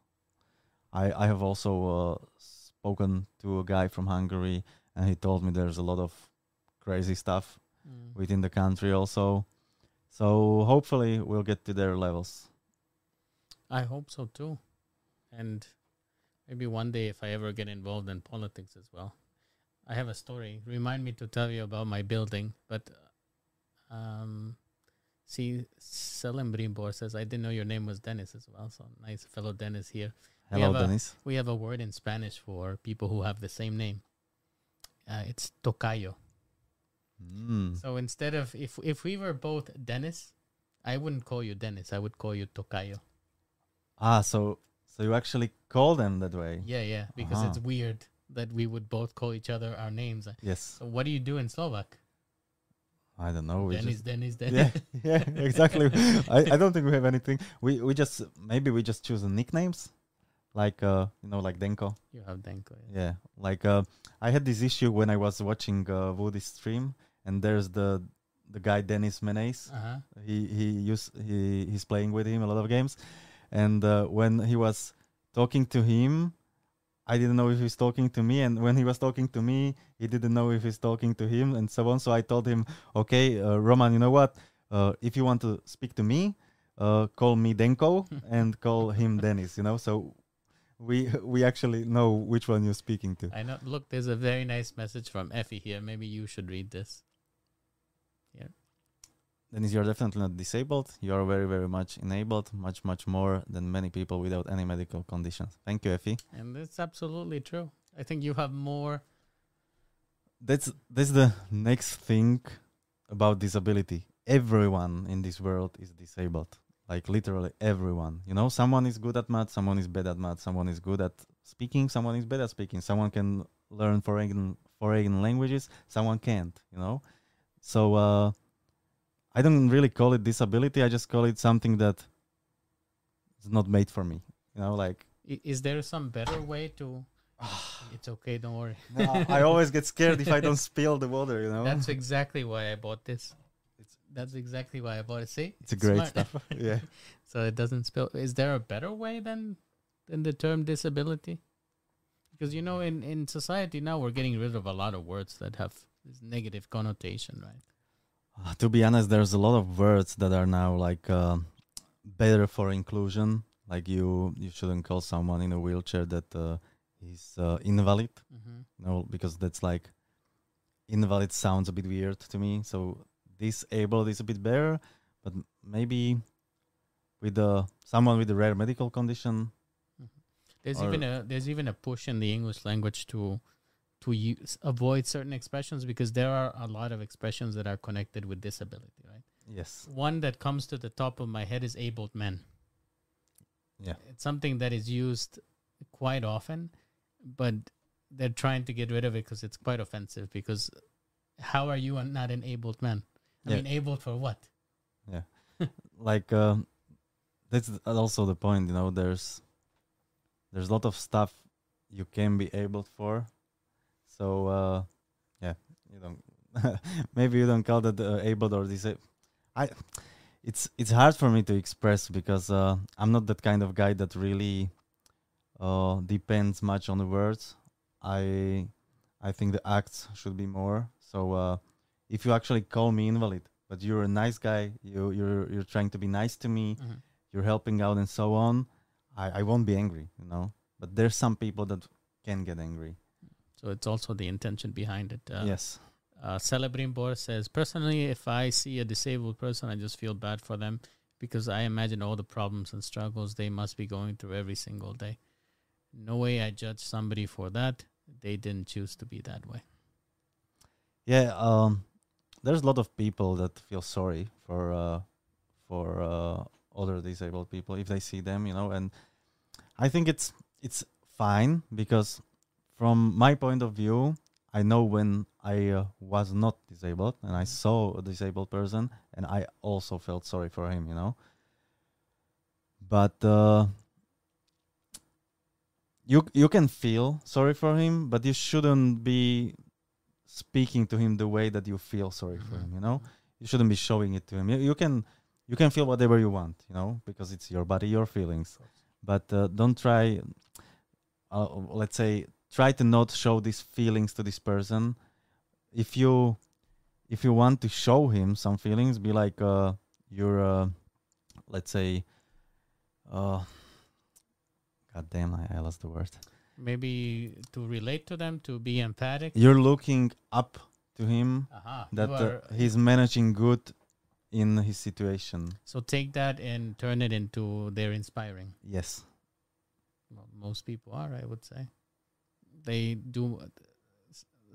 I have also uh, spoken to a guy from Hungary, and he told me there's a lot of crazy stuff mm. within the country also. So hopefully we'll get to their levels. I hope so too. And maybe one day if I ever get involved in politics as well. I have a story. Remind me to tell you about my building. But um, see, Selim Brimbor says, I didn't know your name was Dennis as well. So nice fellow Dennis here. Hello, we Dennis. A, we have a word in Spanish for people who have the same name. Uh, it's tocayo. Mm. So instead of, if if we were both Dennis, I wouldn't call you Dennis. I would call you tocayo. Ah, so so you actually call them that way? Yeah, yeah, because uh-huh. it's weird that we would both call each other our names. Yes. So what do you do in Slovak? I don't know. Dennis, Dennis, Dennis. Yeah, yeah, exactly. I, I don't think we have anything. We we just, maybe we just choose nicknames. Like, uh, you know, like Denko. You have Denko. Yeah. yeah. Like, uh, I had this issue when I was watching uh, Woody's stream, and there's the the guy Dennis Menace. Uh-huh. He he use he he's playing with him a lot of games, and uh, when he was talking to him, I didn't know if he's talking to me, and when he was talking to me, he didn't know if he's talking to him, and so on. So I told him, okay, uh, Roman, you know what? Uh, if you want to speak to me, uh, call me Denko and call him Dennis. You know, so we we actually know which one you're speaking to. I know. Look, there's a very nice message from Effie here. Maybe you should read this. Yeah. Dennis, you're definitely not disabled. You are very, very much enabled, much, much more than many people without any medical conditions. Thank you, Effie. And that's absolutely true. I think you have more. That's, that's the next thing about disability. Everyone in this world is disabled. Like literally everyone. You know, someone is good at math, someone is bad at math, someone is good at speaking, someone is bad at speaking, someone can learn foreign, foreign languages, someone can't, you know. So, uh, I don't really call it disability. I just call it something that is not made for me. You know, like... Is there some better way to... It's okay, don't worry. No, I always get scared if I don't spill the water, you know. That's exactly why I bought this. It's That's exactly why I bought it. See? It's, it's a great smart. stuff. Yeah. So it doesn't spill. Is there a better way than, than the term disability? Because, you know, in, in society now we're getting rid of a lot of words that have this negative connotation, right? To be honest, there's a lot of words that are now like uh, better for inclusion. Like you, you shouldn't call someone in a wheelchair that uh, is uh, invalid. Mm-hmm. No, because that's like invalid sounds a bit weird to me. So disabled is a bit better, but maybe with uh, someone with a rare medical condition. Mm-hmm. There's even a there's even a push in the English language to. to use, avoid certain expressions because there are a lot of expressions that are connected with disability, right? Yes. One that comes to the top of my head is abled men. Yeah. It's something that is used quite often, but they're trying to get rid of it because it's quite offensive, because how are you not an abled man? I yeah. mean, abled for what? Yeah. Like, uh, that's also the point, you know, there's, there's a lot of stuff you can be abled for. So, uh, yeah, you don't, maybe you don't call that uh, abled or disabled. I, it's, it's hard for me to express because uh, I'm not that kind of guy that really uh, depends much on the words. I, I think the acts should be more. So uh, if you actually call me invalid, but you're a nice guy, you, you're, you're trying to be nice to me, mm-hmm. you're helping out and so on, I, I won't be angry, you know. But there's some people that can get angry. So it's also the intention behind it. Uh, yes. Uh, Celebrimbor says, personally, if I see a disabled person, I just feel bad for them because I imagine all the problems and struggles they must be going through every single day. No way I judge somebody for that. They didn't choose to be that way. Yeah. Um, there's a lot of people that feel sorry for uh, for uh, other disabled people if they see them, you know, and I think it's it's fine because... From my point of view, I know when I uh, was not disabled and I saw a disabled person and I also felt sorry for him, you know. But uh, you you can feel sorry for him, but you shouldn't be speaking to him the way that you feel sorry for him, you know. You shouldn't be showing it to him. You, you can you can feel whatever you want, you know, because it's your body, your feelings. But uh, don't try, uh, let's say... Try to not show these feelings to this person. If you, if you want to show him some feelings, be like uh, you're, uh, let's say, uh, God damn, I, I lost the word. Maybe to relate to them, to be empathic. You're looking up to him, uh-huh. that uh, he's managing good in his situation. So take that and turn it into they're inspiring. Yes. Well, most people are, I would say. They do.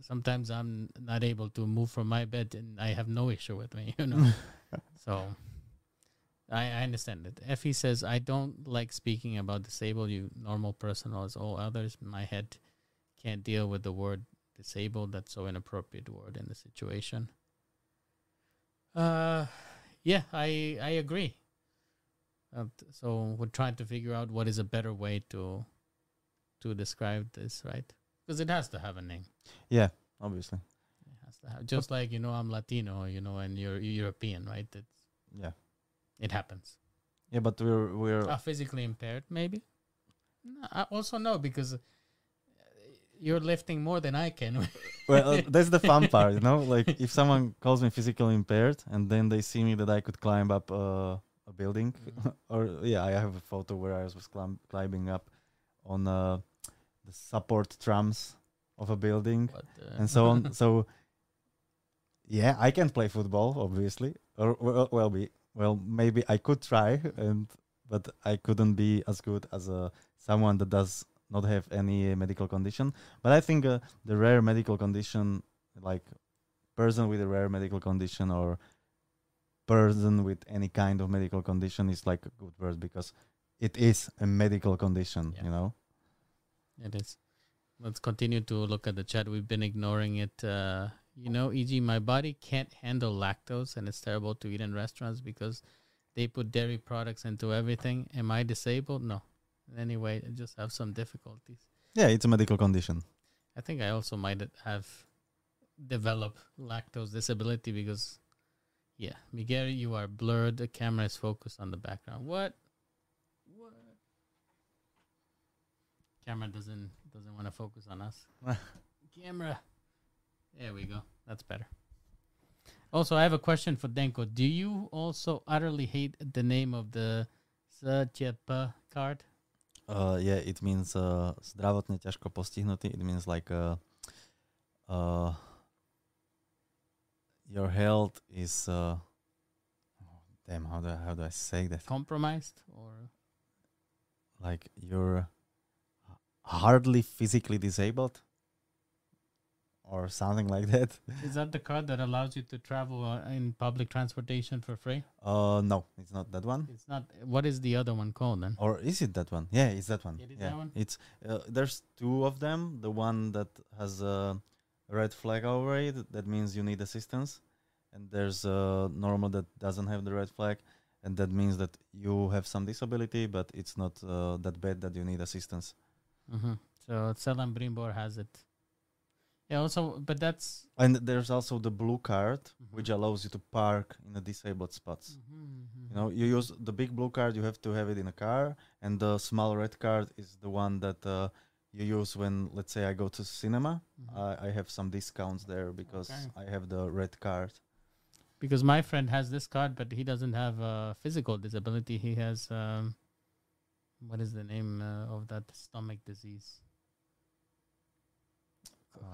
Sometimes I'm not able to move from my bed and I have no issue with me, you know. So I, I understand it. Effie says, I don't like speaking about disabled, you normal person as all others. My head can't deal with the word disabled. That's so inappropriate word in the situation. Uh, yeah, I, I agree. Uh, so we're trying to figure out what is a better way to, to describe this, right? Because it has to have a name. Yeah, obviously. It has to have, just but like, you know, I'm Latino, you know, and you're, you're European, right? It's, yeah. It happens. Yeah, but we're... we're uh, physically impaired, maybe? No, I also know because you're lifting more than I can. Well, uh, that's the fun part, you know? Like, if someone calls me physically impaired and then they see me that I could climb up uh, a building, mm. or, yeah, I have a photo where I was clim climbing up on uh, the support trams of a building and so on. So, yeah, I can play football, obviously. Or, well, well, be, well, maybe I could try, and but I couldn't be as good as uh, someone that does not have any uh, medical condition. But I think uh, the rare medical condition, like person with a rare medical condition or person with any kind of medical condition, is like a good word because it is a medical condition, yeah. you know? It is. Let's continue to look at the chat. We've been ignoring it. Uh, you know, for example, my body can't handle lactose and it's terrible to eat in restaurants because they put dairy products into everything. Am I disabled? No. Anyway, I just have some difficulties. Yeah, it's a medical condition. I think I also might have developed lactose disability because, yeah, Miguel, you are blurred. The camera is focused on the background. What? What? Camera doesn't doesn't want to focus on us. Camera. There we go. That's better. Also, I have a question for Denko. Do you also utterly hate the name of the S C P card? Uh, yeah, it means uh, zdravotne ťažko postihnutý. It means like uh, uh, your health is uh, oh, damn. How do I, how do I say that? Compromised or like you're hardly physically disabled or something like that. Is that the card that allows you to travel uh, in public transportation for free? Uh, no, it's not that one. It's not. What is the other one called then? Or is it that one? Yeah, it's that one. It is yeah. that one? It's uh, there's two of them. The one that has a red flag over it, that means you need assistance, and there's a uh, normal that doesn't have the red flag, and that means that you have some disability, but it's not uh, that bad that you need assistance. Mm-hmm. So Selan Brimbor has it. Yeah, also, but that's... And there's also the blue card, mm-hmm. which allows you to park in the disabled spots. Mm-hmm, mm-hmm. You know, you use the big blue card, you have to have it in a car, and the small red card is the one that uh, you use when, let's say, I go to cinema. Mm-hmm. I, I have some discounts there because okay. I have the red card. Because my friend has this card, but he doesn't have a physical disability. He has, um, what is the name uh, of that stomach disease?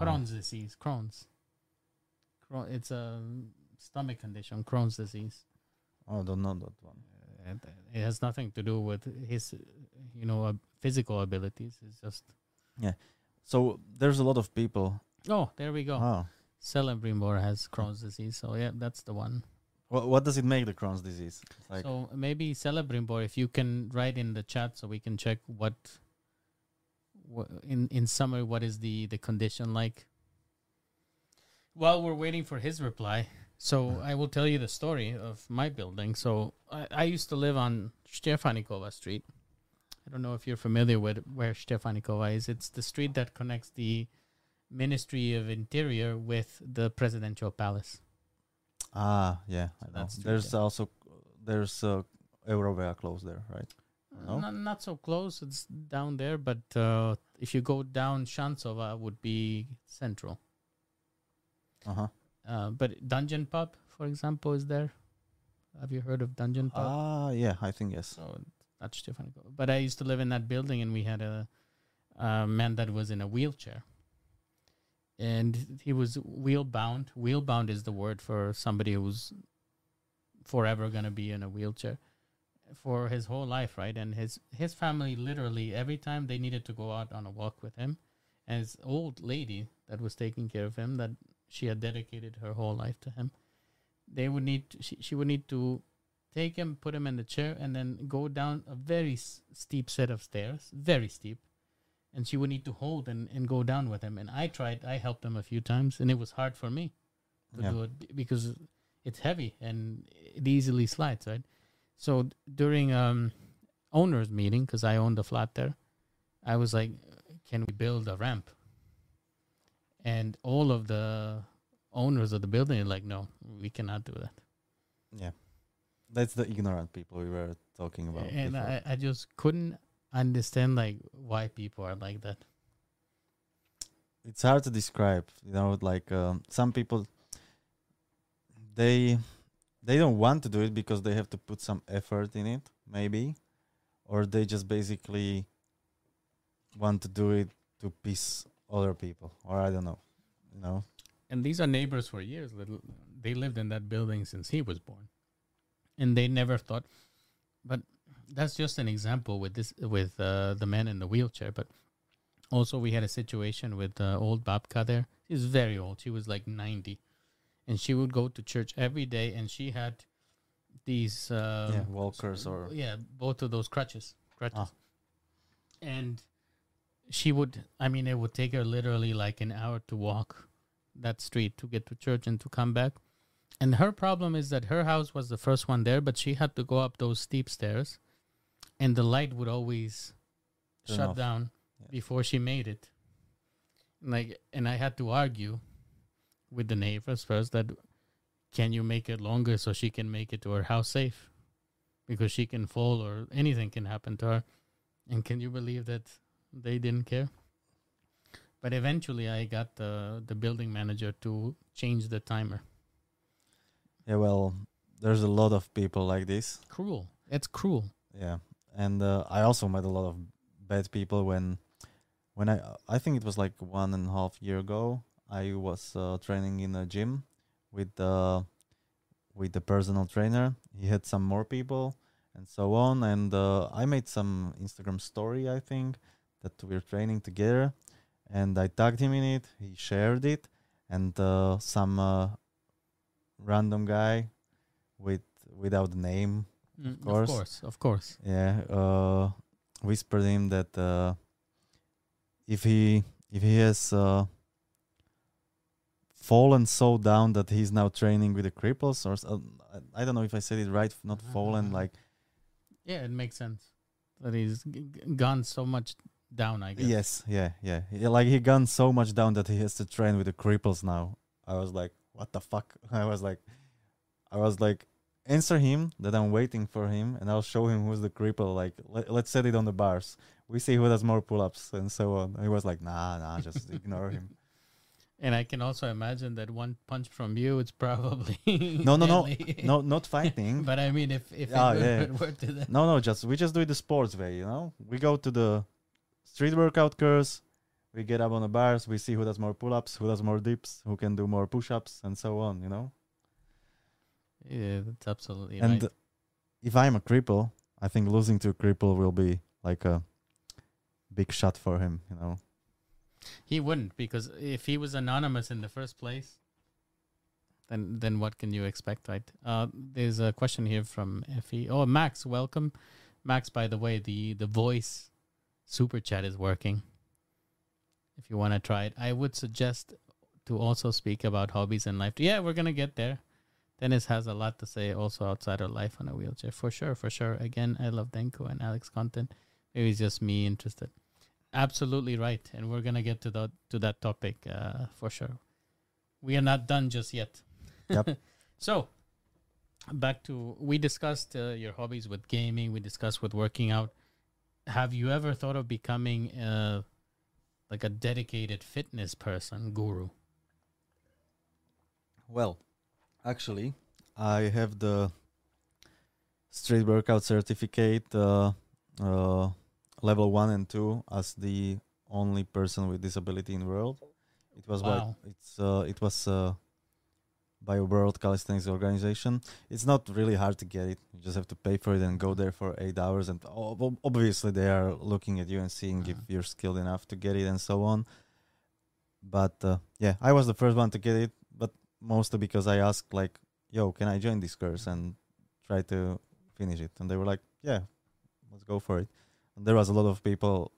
Crohn's disease, Crohn's. Crohn's. It's a stomach condition, Crohn's disease. Oh, I don't know that one. It, it has nothing to do with his, you know, uh, physical abilities. It's just... Yeah. So there's a lot of people. Oh, there we go. Oh. Celebrimbor has Crohn's disease. So, yeah, that's the one. Well, what does it make, the Crohn's disease? Like so maybe Celebrimbor, if you can write in the chat so we can check what... In, in summary, what is the, the condition like? Well, we're waiting for his reply. So I will tell you the story of my building. So I, I used to live on Stefanikova Street. I don't know if you're familiar with where Stefanikova is. It's the street that connects the Ministry of Interior with the Presidential Palace. Ah, yeah. So I know. There's there. also, there's uh, Eurovia close there, right? No? Not, not so close. It's down there, but uh, if you go down, Šancova would be central. Uh-huh. Uh, but Dungeon Pub, for example, is there. Have you heard of Dungeon Pub? Ah, uh, yeah, I think yes. So that's different. But I used to live in that building, and we had a, a man that was in a wheelchair. And he was wheel-bound. Wheel-bound is the word for somebody who's forever going to be in a wheelchair. For his whole life, right? And his his family, literally every time they needed to go out on a walk with him, and his old lady that was taking care of him, that she had dedicated her whole life to him, they would need to, she, she would need to take him, put him in the chair, and then go down a very s steep set of stairs, very steep, and she would need to hold and, and go down with him. And I tried, I helped him a few times, and it was hard for me to yeah. do it because it's heavy and it easily slides, right? So during um, owner's meeting, because I owned the flat there, I was like, can we build a ramp? And all of the owners of the building are like, no, we cannot do that. Yeah. That's the ignorant people we were talking about. And I, I just couldn't understand like why people are like that. It's hard to describe, you know, like um, some people, they they don't want to do it because they have to put some effort in it, maybe, or they just basically want to do it to piss other people, or I don't know, you know. And these are neighbors for years. They lived in that building since he was born, and they never thought. But that's just an example with this, with uh, the man in the wheelchair, but. Also, we had a situation with uh, old Babka there. She's very old. She was like ninety. And she would go to church every day. And she had these... Uh, yeah, walkers so, or... Yeah, both of those crutches. crutches. Ah. And she would... I mean, it would take her literally like an hour to walk that street to get to church and to come back. And her problem is that her house was the first one there, but she had to go up those steep stairs. And the light would always Turn shut off. down. Yeah. Before she made it. Like, and I had to argue with the neighbors first that can you make it longer so she can make it to her house safe? Because she can fall or anything can happen to her. And can you believe that they didn't care? But eventually I got the, the building manager to change the timer. Yeah, well, there's a lot of people like this. Cruel. It's cruel. Yeah. And uh, I also met a lot of bad people when... When I, I think it was like one and a half year ago, I was uh, training in a gym with the, with the personal trainer. He had some more people and so on. And uh, I made some Instagram story, I think, that we were training together. And I tagged him in it. He shared it. And uh, some uh, random guy with without a name, mm, of course. Of course, of course. Yeah. Uh, whispered him that... Uh, If he if he has uh, fallen so down that he's now training with the cripples, or so, I don't know if I said it right, not uh, fallen like. Yeah, it makes sense that he's g- gone so much down. I guess. Yes, yeah, yeah, yeah. Like he gone so much down that he has to train with the cripples now. I was like, what the fuck? I was like, I was like, answer him that I'm waiting for him, and I'll show him who's the cripple. Like, let, let's set it on the bars. We see who does more pull-ups and so on. He was like, nah, nah, just ignore him. And I can also imagine that one punch from you, it's probably... no, no, no, no, not fighting. But I mean, if, if oh, it yeah. would, would to that. No, no, just we just do it the sports way, you know? We go to the street workout course, we get up on the bars, we see who does more pull-ups, who does more dips, who can do more push-ups and so on, you know? Yeah, that's absolutely and right. And if I'm a cripple, I think losing to a cripple will be like a... big shot for him, you know. He wouldn't, because if he was anonymous in the first place, then then what can you expect, right? Uh, there's a question here from Effie. Oh, Max, welcome. Max, by the way, the, the voice super chat is working. If you want to try it, I would suggest to also speak about hobbies and life. Yeah, we're going to get there. Dennis has a lot to say also outside of life on a wheelchair. For sure, for sure. Again, I love Denko and Alex content. Maybe it's just me interested. Absolutely right, and we're gonna get to that to that topic uh, for sure. We are not done just yet. Yep. So, back to we discussed uh, your hobbies with gaming. We discussed with working out. Have you ever thought of becoming uh, like a dedicated fitness person, guru? Well, actually, I have the street workout certificate uh, uh, level one and two as the only person with disability in the world. It was wow. by, it's uh, it was uh, by a World Calisthenics Organization. It's not really hard to get it. You just have to pay for it and go there for eight hours. And ob- obviously they are looking at you and seeing uh-huh. if you're skilled enough to get it and so on. But uh, yeah, I was the first one to get it, but mostly because I asked like, yo, can I join this course and try to finish it? And they were like, yeah, let's go for it. There was a lot of people,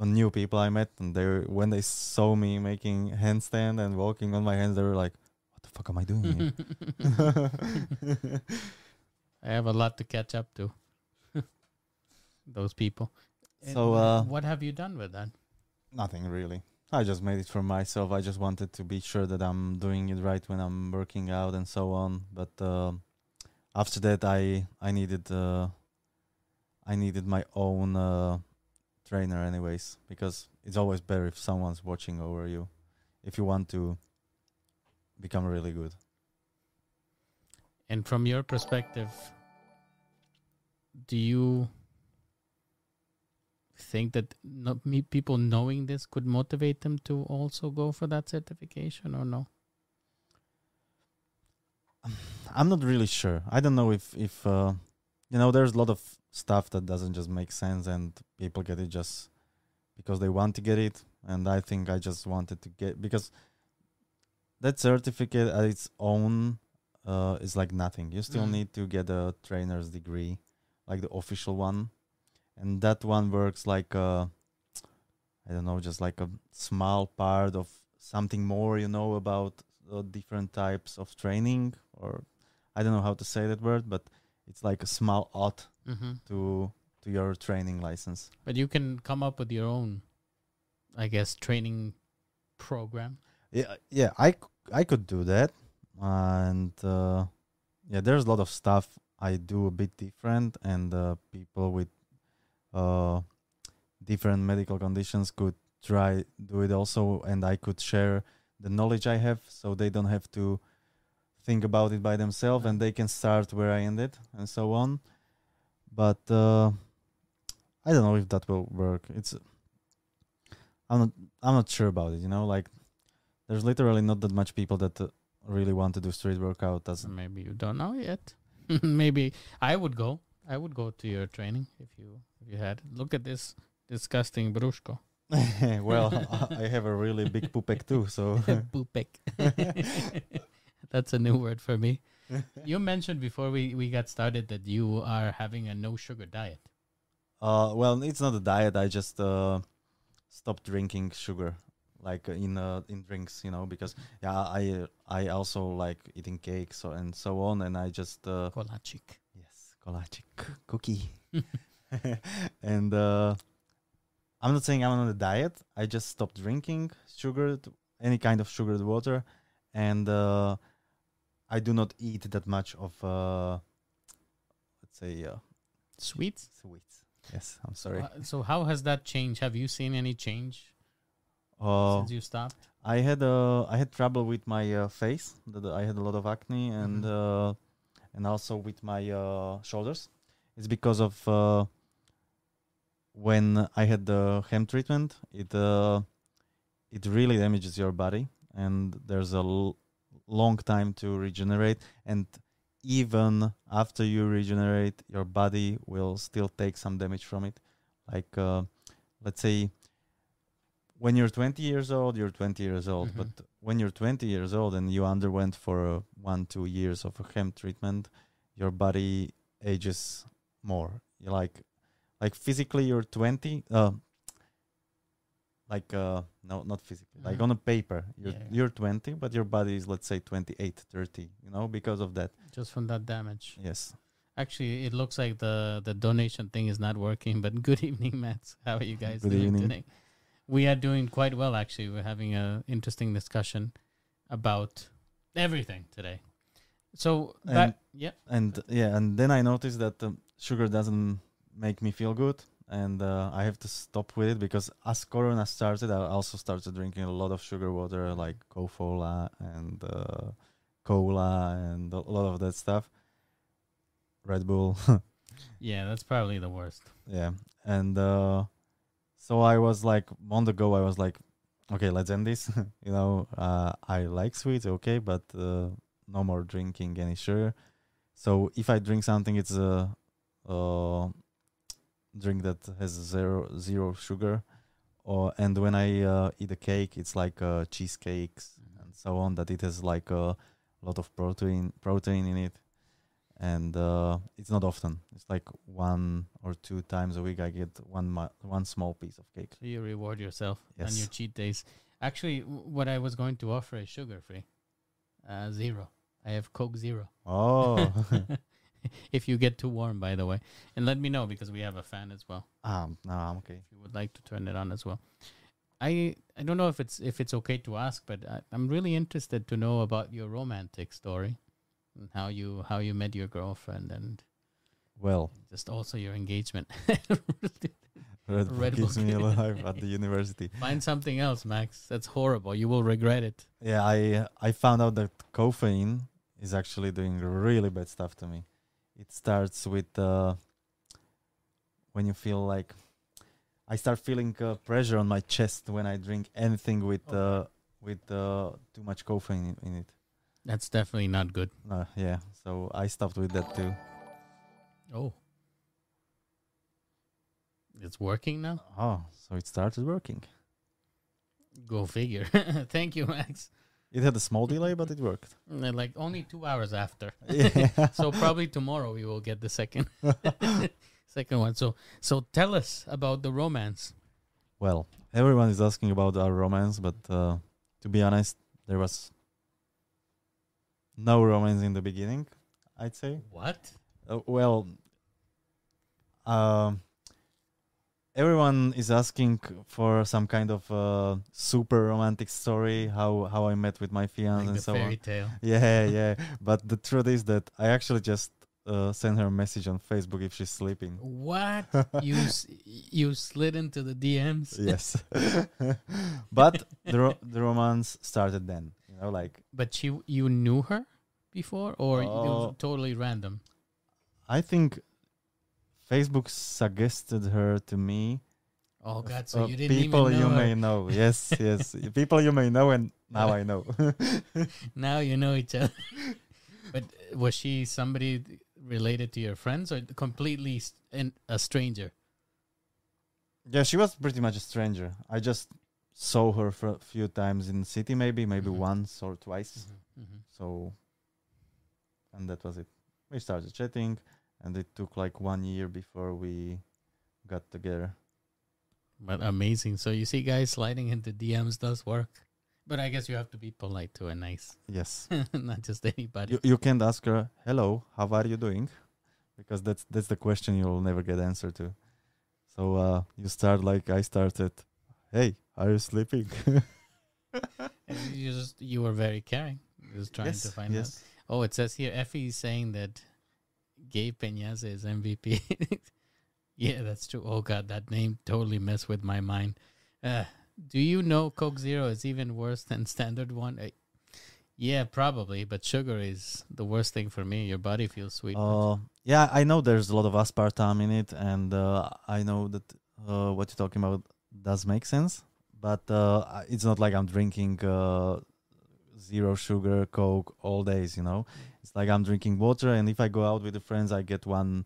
new people I met, and they were, when they saw me making handstand and walking on my hands, they were like, what the fuck am I doing here? I have a lot to catch up to. Those people. So, uh, what have you done with that? Nothing really. I just made it for myself. I just wanted to be sure that I'm doing it right when I'm working out and so on. But uh, after that, I, I needed... Uh, I needed my own uh, trainer anyways, because it's always better if someone's watching over you if you want to become really good. And from your perspective, do you think that not me, people knowing this could motivate them to also go for that certification or no? I'm not really sure. I don't know if, if uh, you know, there's a lot of stuff that doesn't just make sense and people get it just because they want to get it. And I think I just wanted to get, because that certificate at its own uh, is like nothing. You still mm. need to get a trainer's degree, like the official one. And that one works like, a, I don't know, just like a small part of something more, you know, about uh, different types of training, or I don't know how to say that word, but it's like a small odd mm-hmm. to to your training license. But you can come up with your own, I guess, training program. Yeah, yeah, I, I could do that. And uh, yeah, there's a lot of stuff I do a bit different, and uh, people with uh different medical conditions could try do it also, and I could share the knowledge I have so they don't have to think about it by themselves and they can start where I ended and so on. But uh I don't know if that will work. It's I'm not I'm not sure about it, you know, like there's literally not that much people that uh, really want to do street workout. As maybe you don't know yet. Maybe I would go I would go to your training if you if you had. Look at this disgusting brusco. Well, I have a really big pupek too, so pupek. That's a new word for me. You mentioned before we we got started that you are having a no sugar diet. Uh, well, it's not a diet. I just uh stopped drinking sugar, like in uh, in drinks, you know, because yeah, I I also like eating cakes so and so on, and I just uh, kolačik. Cookie. And uh, I'm not saying I'm on a diet. I just stopped drinking sugar, any kind of sugared water. And uh, I do not eat that much of, uh, let's say, uh, sweets. Sweets. Yes, I'm sorry. Uh, so how has that changed? Have you seen any change uh, since you stopped? I had uh, I had trouble with my uh, face. That I had a lot of acne and... Mm-hmm. uh, And also with my uh, shoulders. It's because of uh, when I had the hem treatment, it uh, it really damages your body, and there's a l long time to regenerate. And even after you regenerate, your body will still take some damage from it. Like, uh, let's say, when you're twenty years old, you're twenty years old. Mm-hmm. But when you're twenty years old and you underwent for uh, one, two years of a hem treatment, your body ages more. You're like, like physically you're twenty. Uh, like, uh, no, not physically. Mm-hmm. Like on a paper, you're, yeah, yeah. you're twenty, but your body is, let's say, twenty-eight, thirty, you know, because of that. Just from that damage. Yes. Actually, it looks like the, the donation thing is not working, but good evening, Mats. How are you guys good doing evening. today? We are doing quite well, actually. We're having an interesting discussion about everything today. So, and that, yeah. And, yeah, and then I noticed that um, sugar doesn't make me feel good, and uh, I have to stop with it, because as Corona started, I also started drinking a lot of sugar water, like Cofola and uh, cola and a lot of that stuff. Red Bull. Yeah, that's probably the worst. Yeah, and... Uh, So I was like, on the go, I was like, okay, let's end this. You know, uh, I like sweets, okay, but uh, no more drinking any sugar. So if I drink something, it's a uh, drink that has zero zero sugar. Or and when I uh, eat a cake, it's like uh, cheesecakes mm-hmm. and so on, that it has like a lot of protein protein in it. And uh, it's not often. It's like one or two times a week I get one one small piece of cake. So you reward yourself yes. on your cheat days. Actually, w what I was going to offer is sugar-free. Uh, zero. I have Coke Zero. Oh. If you get too warm, by the way. And let me know, because we have a fan as well. Um, no, I'm okay. If you would like to turn it on as well. I I don't know if it's, if it's okay to ask, but I, I'm really interested to know about your romantic story. How you how you met your girlfriend and well. Just also your engagement. Red, Red Bull keeps me alive at the university. Find something else, Max. That's horrible. You will regret it. Yeah, I I found out that caffeine is actually doing really bad stuff to me. It starts with uh, when you feel like... I start feeling uh, pressure on my chest when I drink anything with okay. uh, with uh, too much caffeine in, in it. That's definitely not good. Uh, yeah, so I stopped with that too. Oh. It's working now? Oh, so it started working. Go figure. Thank you, Max. It had a small delay, but it worked. Like only two hours after. Yeah. So probably tomorrow we will get the second second one. So so tell us about the romance. Well, everyone is asking about our romance, but uh, to be honest, there was no romance in the beginning, I'd say. What? Uh, well, um, everyone is asking for some kind of uh, super romantic story, how, how I met with my fiancé like and so on. Fairy tale. Yeah, yeah. But the truth is that I actually just uh, sent her a message on Facebook if she's sleeping. What? you s- you slid into the D Ms? Yes. But the ro- the romance started then, you know, like. But she, you knew her before, or uh, it was totally random? I think Facebook suggested her to me. Oh God! So uh, you didn't even know. People you may know. Yes, yes. People you may know, and now I know. Now you know each other. But was she somebody related to your friends, or completely st- in a stranger? Yeah, she was pretty much a stranger. I just saw her for a few times in the city, maybe, maybe mm-hmm. once or twice. Mm-hmm. Mm-hmm. So, and that was it. We started chatting. And it took like one year before we got together. But amazing. So you see, guys, sliding into D Ms does work. But I guess you have to be polite too and nice. Yes. Not just anybody. You, you can't ask her, hello, how are you doing? Because that's that's the question you'll never get answered to. So uh, you start like I started, hey, are you sleeping? And you just you were very caring. Just trying yes, to find yes. out. Oh, it says here, Effie is saying that Gay Peñas is M V P. Yeah, that's true. Oh God, that name totally messed with my mind. Uh, do you know Coke Zero is even worse than standard one? Uh, yeah, probably, but sugar is the worst thing for me. Your body feels sweet. Uh, yeah, I know there's a lot of aspartame in it, and uh, I know that uh, what you're talking about does make sense, but uh, it's not like I'm drinking uh, zero sugar Coke all days, you know? It's like I'm drinking water, and if I go out with the friends, I get one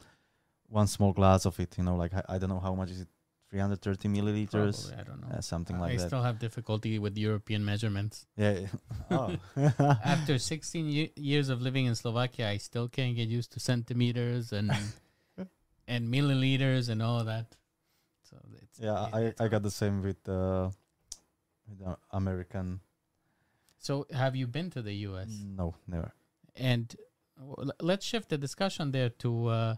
one small glass of it, you know, like I, I don't know how much is it, three hundred thirty milliliters? Probably, I don't know. Uh, something uh, like I that. I still have difficulty with European measurements. Yeah. Oh. After sixteen y- years of living in Slovakia, I still can't get used to centimeters and and milliliters and all that. So it's Yeah, I, I got the same with, uh, with uh, American. So have you been to the U S? No, never. And w- let's shift the discussion there to uh,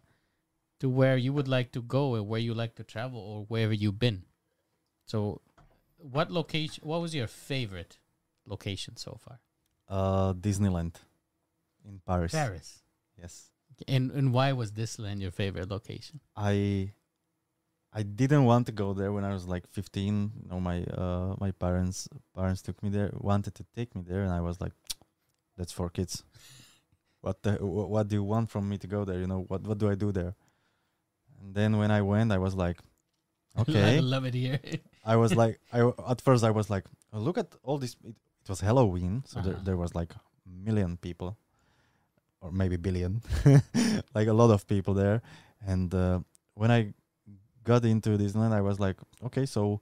to where you would like to go or where you like to travel or wherever you've been. So what location, what was your favorite location so far? Uh, Disneyland in Paris. Paris. Yes. And and why was Disneyland your favorite location? I I didn't want to go there when I was like fifteen. You know, my uh, my parents parents took me there, wanted to take me there, and I was like, that's for kids. What the, wh- what do you want from me to go there? You know, what what do I do there? And then when I went, I was like, okay. I love it here. I was like, I w- at first I was like, oh, look at all this. It, it was Halloween. So uh-huh. there, there was like a million people or maybe billion, like a lot of people there. And uh, when I got into Disneyland, I was like, okay, so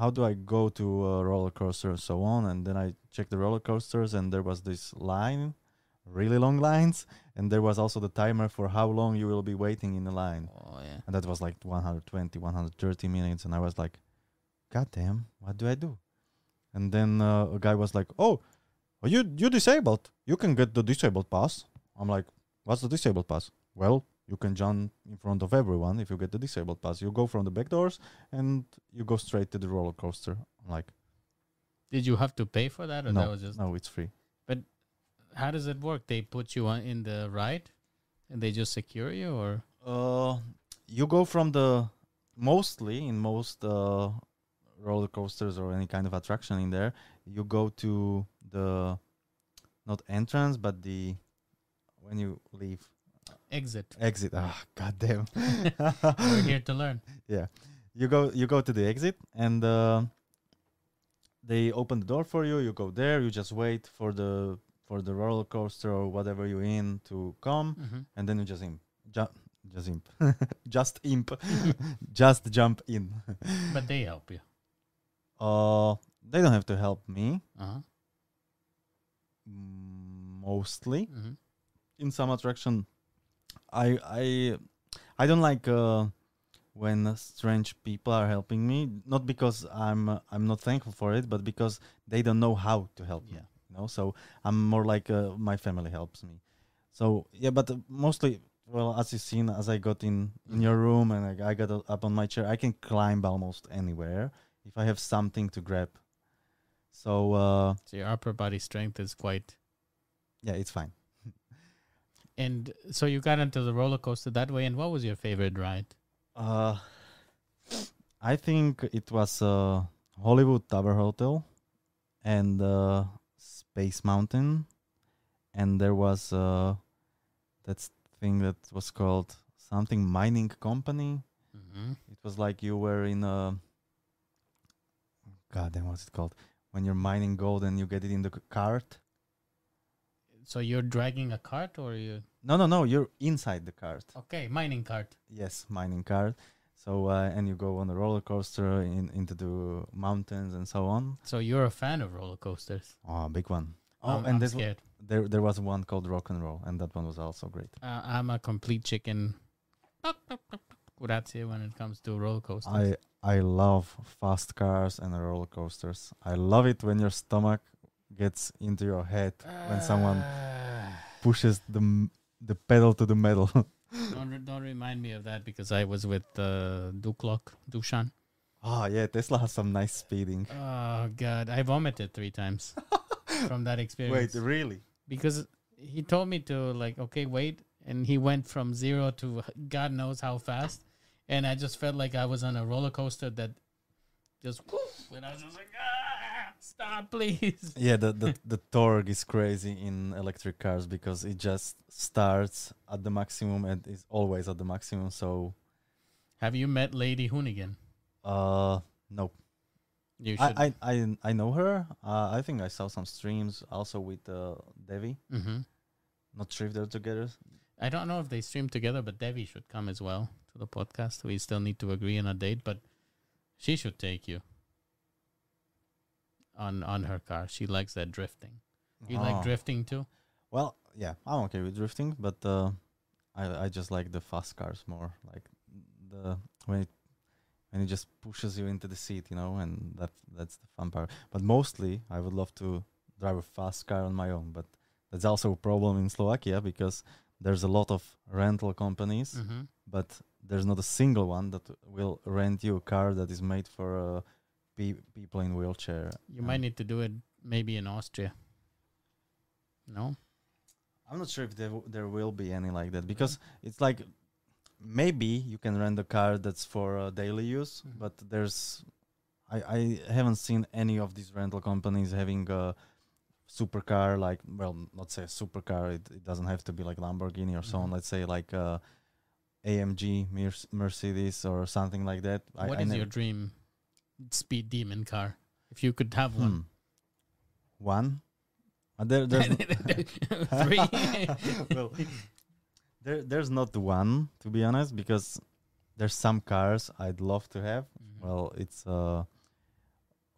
how do I go to a roller coaster and so on? And then I checked the roller coasters, and there was this line, really long lines, and there was also the timer for how long you will be waiting in the line. Oh yeah. And that was like one hundred twenty, one hundred thirty minutes, and I was like, God damn, what do I do? And then uh, a guy was like, oh, are you you disabled? You can get the disabled pass. I'm like, what's the disabled pass? Well, you can jump in front of everyone if you get the disabled pass. You go from the back doors and you go straight to the roller coaster. I'm like, did you have to pay for that, or no, that was just no? It's free. But how does it work? They put you on in the ride, and they just secure you, or uh, you go from the mostly in most uh, roller coasters or any kind of attraction in there, you go to the not entrance but the when you leave exit exit ah goddamn we're here to learn. Yeah, you go you go to the exit and uh, they open the door for you. You go there, you just wait for the for the roller coaster or whatever you're in to come, mm-hmm. and then you just imp ju just imp just imp just jump in. But they help you. Uh, they don't have to help me. Uh-huh. Mostly, mm-hmm. in some attraction, I I I don't like uh, when strange people are helping me. Not because I'm uh, I'm not thankful for it, but because they don't know how to help yeah. me. You know, so I'm more like uh, my family helps me. So yeah, but uh, mostly, well, as you've seen, as I got in in your room and I, I got uh, up on my chair, I can climb almost anywhere if I have something to grab. So uh, so your upper body strength is quite. Yeah, it's fine. And so you got into the roller coaster that way. And what was your favorite ride? Uh, I think it was uh, Hollywood Tower Hotel and uh, Space Mountain. And there was uh, that thing that was called something mining company. Mm-hmm. It was like you were in a... God, then what's it called? When you're mining gold and you get it in the cart. So you're dragging a cart or you... No, no, no. You're inside the cart. Okay. Mining cart. Yes. Mining cart. So, uh, and you go on the roller coaster in, into the mountains and so on. So you're a fan of roller coasters. Oh, big one. Oh, I'm and I'm scared. There, there was one called Rock and Roll and that one was also great. Uh, I'm a complete chicken. Grazie when it comes to roller coasters. I, I love fast cars and roller coasters. I love it when your stomach gets into your head uh, when someone pushes the m the pedal to the metal. don't, re don't remind me of that because I was with uh, Duklok, Dushan. Oh, yeah, Tesla has some nice speeding. Oh, God. I vomited three times from that experience. Wait, really? Because he told me to, like, okay, wait. And he went from zero to God knows how fast. And I just felt like I was on a roller coaster that just woof, and I was just like, ah! Stop, please. Yeah, the, the, the torque is crazy in electric cars because it just starts at the maximum and is always at the maximum. So, have you met Lady Hoonigan? Uh, no. You should. I I I, I know her. Uh, I think I saw some streams also with uh, Devi. Mm-hmm. Not sure if they're together. I don't know if they stream together, but Devi should come as well to the podcast. We still need to agree on a date, but she should take you. on on her car. She likes that drifting. You oh. like drifting too? Well, yeah, I'm okay with drifting, but uh i i just like the fast cars more, like the when it when it just pushes you into the seat, you know, and that that's the fun part. But mostly I would love to drive a fast car on my own, but that's also a problem in Slovakia because there's a lot of rental companies, mm-hmm. but there's not a single one that will rent you a car that is made for a uh, people in wheelchair. You might need to do it maybe in Austria. No? I'm not sure if there, w there will be any like that because mm-hmm. it's like maybe you can rent a car that's for uh, daily use, mm-hmm. but there's... I, I haven't seen any of these rental companies having a supercar like... Well, not say a supercar. It, it doesn't have to be like Lamborghini or mm-hmm. so on. Let's say like uh, A M G, Mer- Mercedes or something like that. What I, is I your dream speed demon car if you could have one? hmm. one uh, there, there's three well, there, there's not one, to be honest, because there's some cars I'd love to have. Mm-hmm. Well, it's uh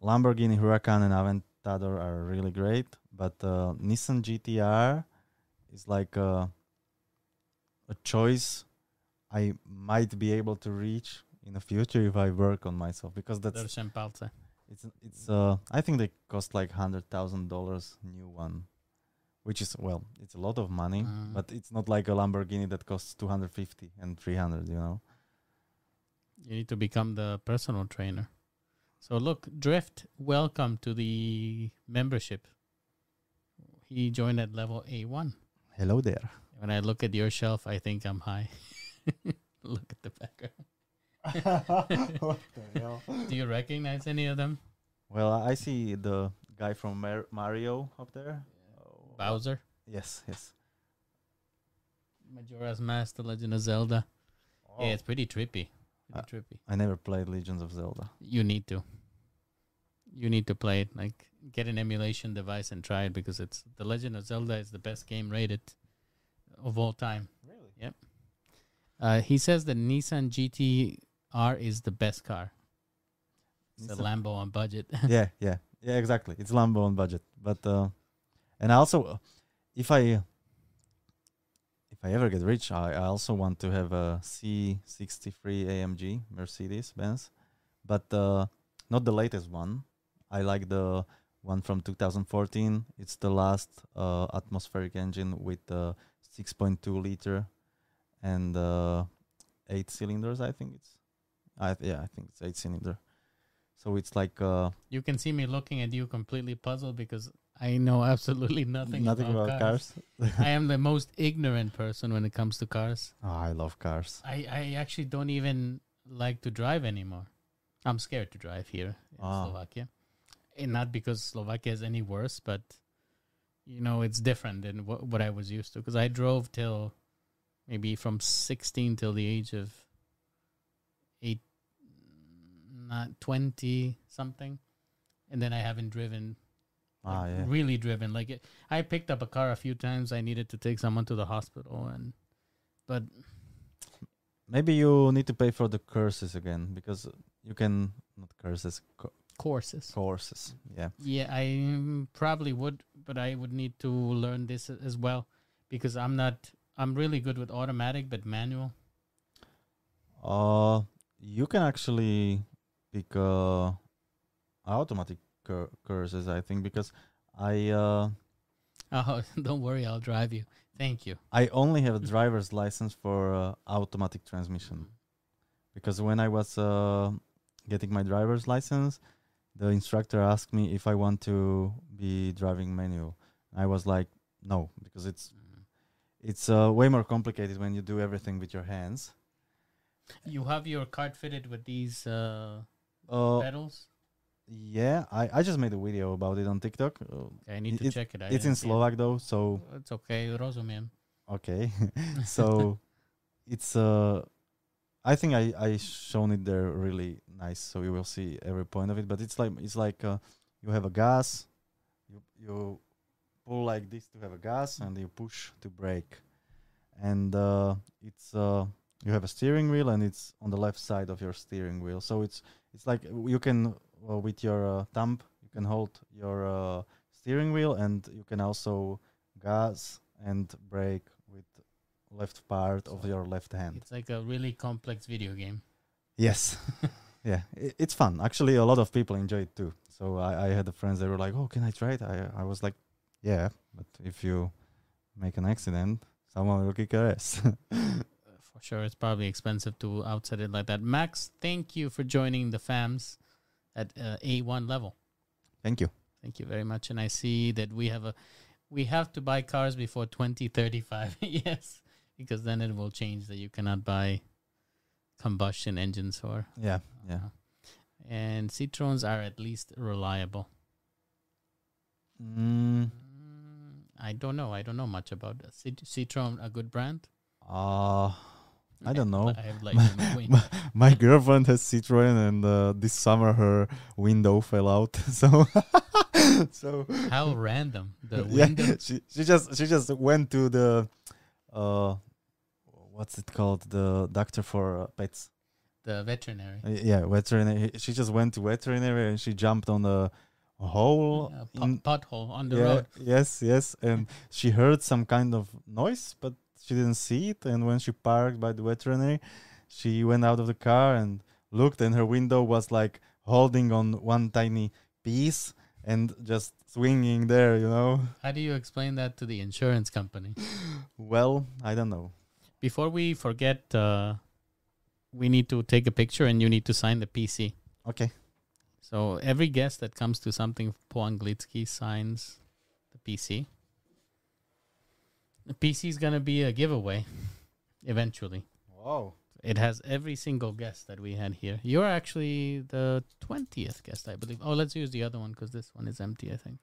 Lamborghini Huracan and Aventador are really great, but uh Nissan G T R is like uh, a choice I might be able to reach in the future if I work on myself, because that's it's it's uh I think they cost like hundred thousand dollars new one, which is, well, it's a lot of money, uh. but it's not like a Lamborghini that costs two hundred fifty and three hundred. You know, you need to become the personal trainer. So look, Drift, welcome to the membership. He joined at level A one. Hello there. When I look at your shelf, I think I'm high. Look at the background. What the hell? Do you recognize any of them? Well, I see the guy from Mar Mario up there. Yeah. Oh. Bowser? Yes, yes. Majora's Mask, The Legend of Zelda. Oh. Yeah, it's pretty trippy. Pretty I, trippy. I never played Legends of Zelda. You need to. You need to play it. Like, get an emulation device and try it, because it's The Legend of Zelda is the best game rated of all time. Really? Yep. Uh, he says the Nissan G T R is the best car. It's Nissan. A Lambo on budget. Yeah, yeah, yeah. Exactly. It's Lambo on budget. But uh, and also, uh, if I if I ever get rich, I, I also want to have a C sixty-three A M G Mercedes Benz, but uh, not the latest one. I like the one from two thousand fourteen. It's the last uh, atmospheric engine with the uh, six point two liter. And uh, eight cylinders, I think it's. I th yeah, I think it's eight cylinder. So it's like. Uh, you can see me looking at you completely puzzled because I know absolutely nothing. Nothing about, about cars. cars. I am the most ignorant person when it comes to cars. Oh, I love cars. I I actually don't even like to drive anymore. I'm scared to drive here in ah. Slovakia, and not because Slovakia is any worse, but you know it's different than wh what I was used to. Because I drove till. Maybe from sixteen till the age of eight, not twenty something, and then I haven't driven, ah, like yeah. really driven. Like it, I picked up a car a few times. I needed to take someone to the hospital, and but maybe you need to pay for the courses again because you can not courses co courses courses. Yeah, yeah. I probably would, but I would need to learn this as well because I'm not. I'm really good with automatic, but manual. Uh, you can actually pick uh, automatic cur curses, I think, because I. Uh, oh, don't worry, I'll drive you. Thank you. I only have a driver's license for uh, automatic transmission, because when I was uh, getting my driver's license, the instructor asked me if I want to be driving manual. I was like, no, because it's. It's uh, way more complicated when you do everything with your hands. You have your cart fitted with these uh, uh, pedals? Yeah, I, I just made a video about it on TikTok. Okay, I need it, to check it out. It's in Slovak it. though, so... It's okay, rozumiem. Okay, so it's... Uh, I think I, I shown it there really nice, so you will see every point of it, but it's like, it's like uh, you have a gas, you... you pull like this to have a gas, and you push to brake, and uh, it's uh, you have a steering wheel, and it's on the left side of your steering wheel. So it's it's like you can uh, with your uh, thumb you can hold your uh, steering wheel, and you can also gas and brake with left part so of your left hand. It's like a really complex video game. Yes, yeah, it, it's fun. Actually, a lot of people enjoy it too. So I, I had the friends that were like, "Oh, can I try it?" I I was like. Yeah, but if you make an accident, someone will kick your ass. For sure, it's probably expensive to outset it like that. Max, thank you for joining the fams at uh, A one level. Thank you. Thank you very much. And I see that we have a, we have to buy cars before twenty thirty-five. Yes, because then it will change that you cannot buy combustion engines or. Yeah, uh, yeah. And Citroëns are at least reliable. Mm. I don't know. I don't know much about Cit Citroën, a good brand. Uh, I don't know. I have like my, my girlfriend has Citroën, and uh, this summer her window fell out. So, so how random the window. Yeah, she she just she just went to the, uh, what's it called? The doctor for uh, pets. The veterinary. Uh, yeah, veterinary. She just went to veterinary, and she jumped on the. A hole, a pot pothole on the yeah, road. Yes, yes, and she heard some kind of noise, but she didn't see it. And when she parked by the veterinary, she went out of the car and looked, and her window was like holding on one tiny piece and just swinging there. You know. How do you explain that to the insurance company? Well, I don't know. Before we forget, uh, we need to take a picture, and you need to sign the P C. Okay. So every guest that comes to something, Poanglitsky signs the P C. The P C is going to be a giveaway eventually. Wow. It has every single guest that we had here. You're actually the twentieth guest, I believe. Oh, let's use the other one because this one is empty, I think.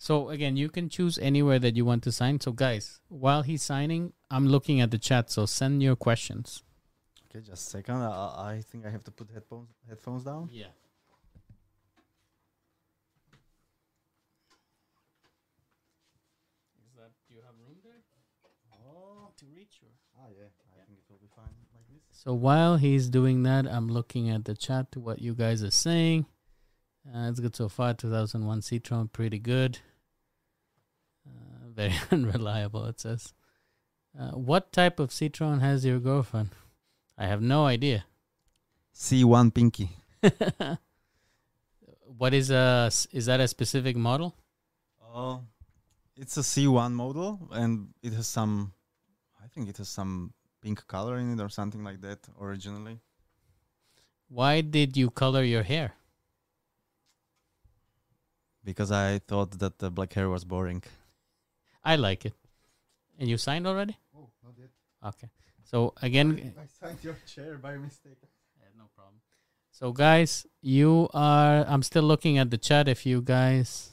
So, again, you can choose anywhere that you want to sign. So, guys, while he's signing, I'm looking at the chat. So, send your questions. Okay, just a second. I, I think I have to put headphones, headphones down. Yeah. Is that, do you have room there? Oh, to reach or? Ah, yeah. I yeah. think it will be fine like this. So, while he's doing that, I'm looking at the chat to what you guys are saying. Uh, it's good so far. two thousand one Citroën, pretty good. Uh, very unreliable, it says. Uh, what type of Citroën has your girlfriend? I have no idea. C one Pinky. What is a, is that a specific model? Oh, uh, it's a C one model, and it has some, I think it has some pink color in it or something like that originally. Why did you color your hair? Because I thought that the black hair was boring. I like it. And you signed already? Oh, not yet. Okay. So, again... I signed your chair by mistake. Yeah, no problem. So, guys, you are... I'm still looking at the chat if you guys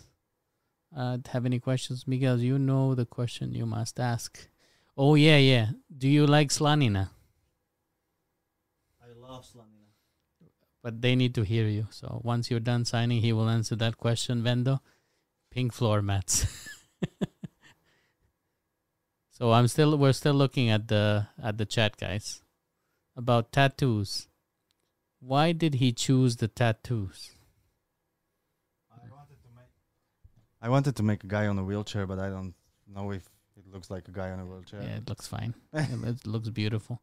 uh, have any questions. Miguel, you know the question you must ask. Oh, yeah, yeah. Do you like slanina? I love slanina. But they need to hear you. So once you're done signing, he will answer that question, Vendo. Pink floor mats. So I'm still, we're still looking at the at the chat, guys, about tattoos. Why did he choose the tattoos? I wanted to make. I wanted to make a guy on a wheelchair, but I don't know if it looks like a guy on a wheelchair. Yeah, it looks fine. It looks beautiful.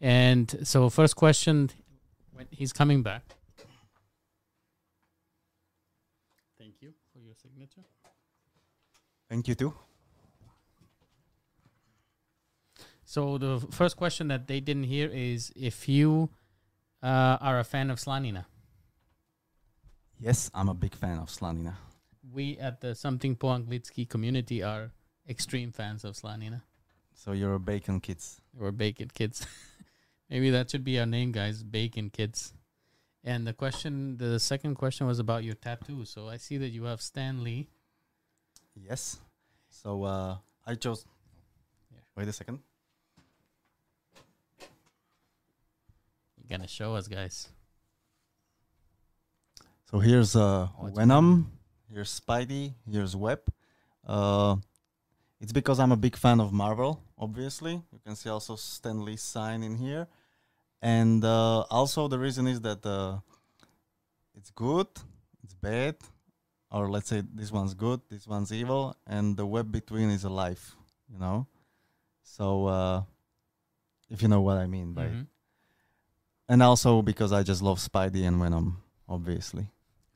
And so first question. He's coming back. Thank you for your signature. Thank you too. So the first question that they didn't hear is if you uh, are a fan of slanina. Yes, I'm a big fan of slanina. We at the Something Po Anglicky community are extreme fans of slanina. So you're a bacon kids. We're bacon kids. Maybe that should be our name, guys. Bacon Kids. And the question, the second question was about your tattoo. So I see that you have Stan Lee. Yes. So uh, I chose... Yeah. Wait a second. You're going to show us, guys. So here's uh, oh, Venom. Here's Spidey. Here's Web. Uh, it's because I'm a big fan of Marvel, obviously. You can see also Stan Lee's sign in here. And uh, also the reason is that uh, it's good, it's bad, or let's say this one's good, this one's evil, and the web between is alive, you know? So uh, if you know what I mean by mm-hmm. it. And also because I just love Spidey and Venom, obviously.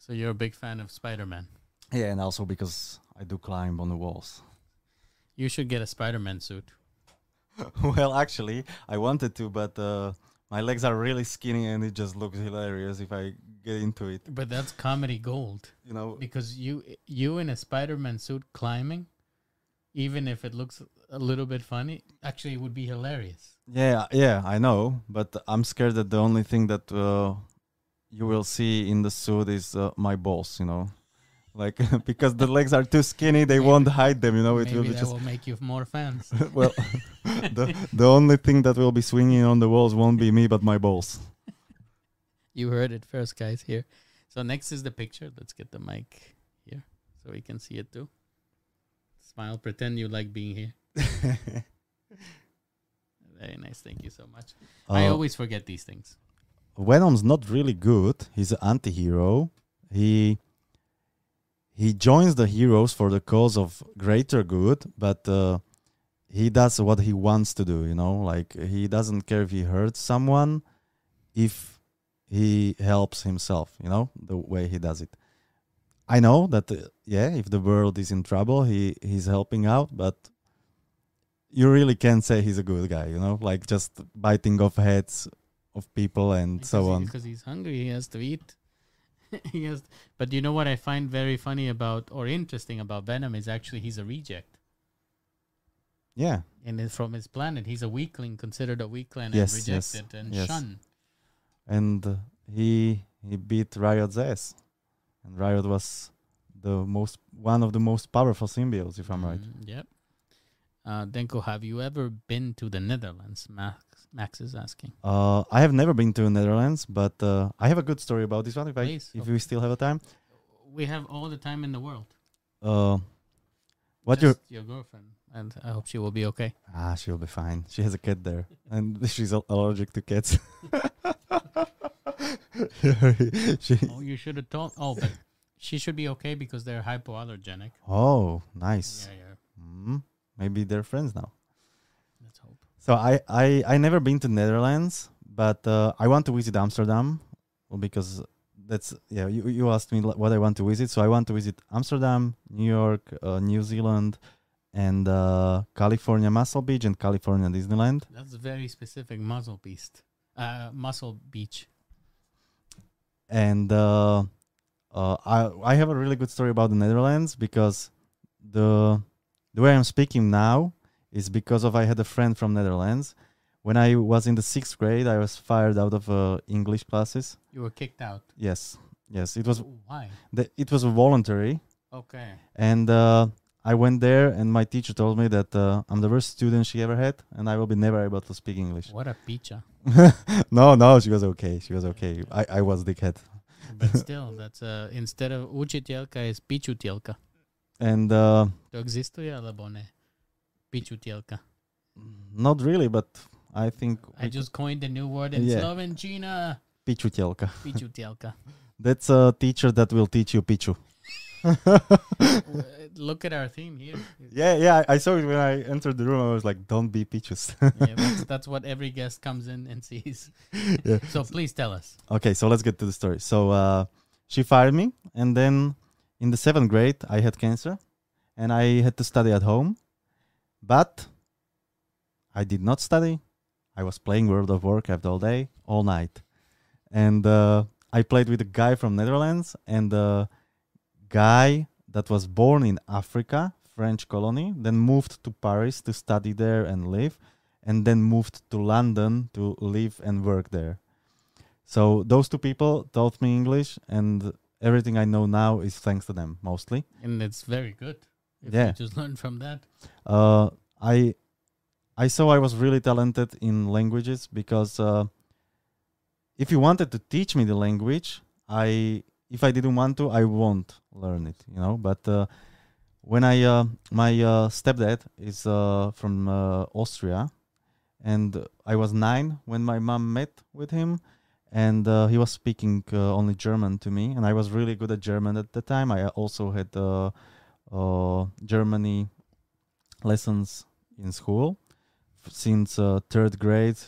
So you're a big fan of Spider-Man. Yeah, and also because I do climb on the walls. You should get a Spider-Man suit. Well, actually, I wanted to, but uh, my legs are really skinny and it just looks hilarious if I get into it. But that's comedy gold, you know, because you you in a Spider-Man suit climbing, even if it looks a little bit funny, actually it would be hilarious. Yeah, yeah, I know, but I'm scared that the only thing that uh, you will see in the suit is uh, my balls, you know. Like, because the legs are too skinny, they maybe, won't hide them, you know. It maybe will be that just will make you more fans. Well, the, the only thing that will be swinging on the walls won't be me, but my balls. You heard it first, guys, here. So next is the picture. Let's get the mic here so we can see it too. Smile, pretend you like being here. Very nice, thank you so much. Uh, I always forget these things. Venom's not really good. He's an anti-hero. He... He joins the heroes for the cause of greater good, but uh, he does what he wants to do, you know? Like, he doesn't care if he hurts someone, if he helps himself, you know, the way he does it. I know that, uh, yeah, if the world is in trouble, he, he's helping out, but you really can't say he's a good guy, you know? Like, just biting off heads of people and because so on. Because he's hungry, he has to eat. Yes, but you know what I find very funny about or interesting about Venom is actually he's a reject. Yeah. And then from his planet, he's a weakling, considered a weakling, yes, and rejected yes, and yes. shunned. And uh, he he beat Riot's ass, and Riot was the most one of the most powerful symbiotes, if I'm right. Mm, yep. Uh, Denko, have you ever been to the Netherlands? Max, Max is asking. Uh, I have never been to the Netherlands, but uh, I have a good story about this one. If, Please, I, if okay. we still have a time, we have all the time in the world. Uh, what Just your your girlfriend? And I hope she will be okay. Ah, she'll be fine. She has a cat there. And she's allergic to cats. she oh, you should have told... Oh, but she should be okay because they're hypoallergenic. Oh, nice. Yeah, yeah. Mm, maybe they're friends now. Let's hope. So I, I, I never been to Netherlands, but uh, I want to visit Amsterdam because that's... Yeah, you, you asked me what I want to visit. So I want to visit Amsterdam, New York, uh, New Zealand... And uh, California Muscle Beach and California Disneyland. That's very specific, Muscle Beach. Uh, Muscle Beach. And uh, uh, I I have a really good story about the Netherlands because the the way I'm speaking now is because of I had a friend from Netherlands. When I was in the sixth grade, I was fired out of uh, English classes. You were kicked out. Yes, yes. It was why? The, it was voluntary. Okay. And. Uh, I went there and my teacher told me that uh, I'm the worst student she ever had and I will be never able to speak English. What a bitcha. no, no, she was okay. She was okay. I, I was dickhead. But still, that's uh, instead of učiteľka is pičutielka. And... Uh, to existuje alebo ne? Pičutielka. Not really, but I think... I just coined a new word in yeah. Slovenčina. Pičutielka. Pičutielka. That's a teacher that will teach you piču. Look at our theme here. Yeah, yeah. I saw it when I entered the room. I was like, don't be peaches. yeah, that's, that's what every guest comes in and sees. yeah. So please tell us. Okay, so let's get to the story. So uh, she fired me. And then in the seventh grade, I had cancer. And I had to study at home. But I did not study. I was playing World of Warcraft all day, all night. And uh, I played with a guy from Netherlands. And... Uh, guy that was born in Africa, French colony, then moved to Paris to study there and live, and then moved to London to live and work there. So those two people taught me English, and everything I know now is thanks to them, mostly. And it's very good. If yeah. you just learn from that. Uh, I, I saw I was really talented in languages because uh, if you wanted to teach me the language, I... If I didn't want to, I won't learn it, you know. But uh, when I, uh, my uh, stepdad is uh, from uh, Austria, and I was nine when my mom met with him, and uh, he was speaking uh, only German to me, and I was really good at German at the time. I also had uh, uh, Germany lessons in school f- since uh, third grade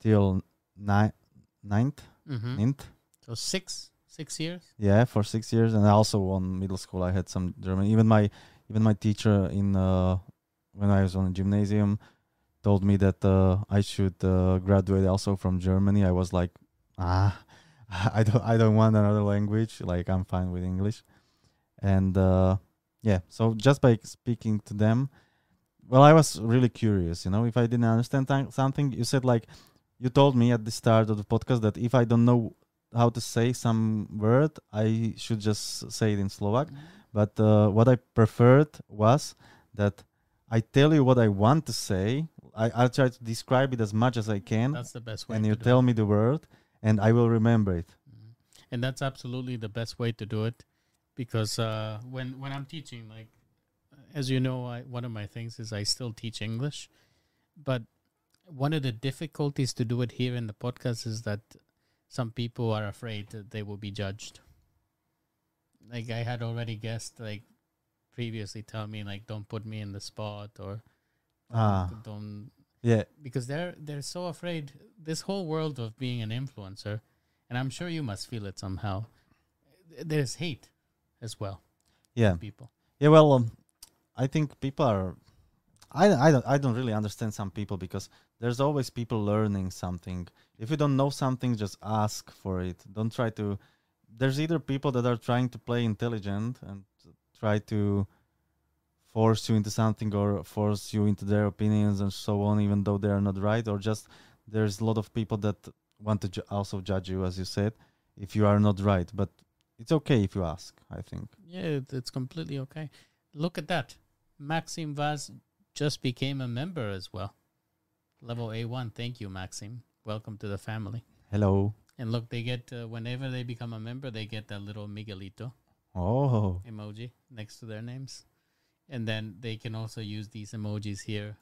till ni- ninth, mm-hmm. ninth. So six. Six years? Yeah, for six years, and also on middle school, I had some German. Even my, even my teacher in uh, when I was on the gymnasium, told me that uh, I should uh, graduate also from Germany. I was like, ah, I don't, I don't want another language. Like I'm fine with English, and uh, yeah. So just by speaking to them, well, I was really curious. You know, if I didn't understand th- something, you said like, you told me at the start of the podcast that if I don't know how to say some word, I should just say it in Slovak. But uh, what I preferred was that I tell you what I want to say. I, I'll try to describe it as much as I can. That's the best way. And you tell me the word and I will remember it. And that's absolutely the best way to do it. Because uh, when, when I'm teaching, like, as you know, I, one of my things is I still teach English. But one of the difficulties to do it here in the podcast is that some people are afraid that they will be judged. Like I had already guessed, like previously, tell me like don't put me in the spot or ah, don't yeah because they're they're so afraid. This whole world of being an influencer, and I'm sure you must feel it somehow. There's hate as well. Yeah, people. Yeah, well, um, I think people are. I I don't I don't really understand some people because there's always people learning something. If you don't know something, just ask for it. Don't try to... There's either people that are trying to play intelligent and try to force you into something or force you into their opinions and so on, even though they are not right, or just there's a lot of people that want to ju also judge you, as you said, if you are not right. But it's okay if you ask, I think. Yeah, it's completely okay. Look at that. Maxim Vaz just became a member as well. Level A one. Thank you, Maxim. Welcome to the family. Hello. And look, they get, uh, whenever they become a member, they get that little Miguelito oh. emoji next to their names. And then they can also use these emojis here.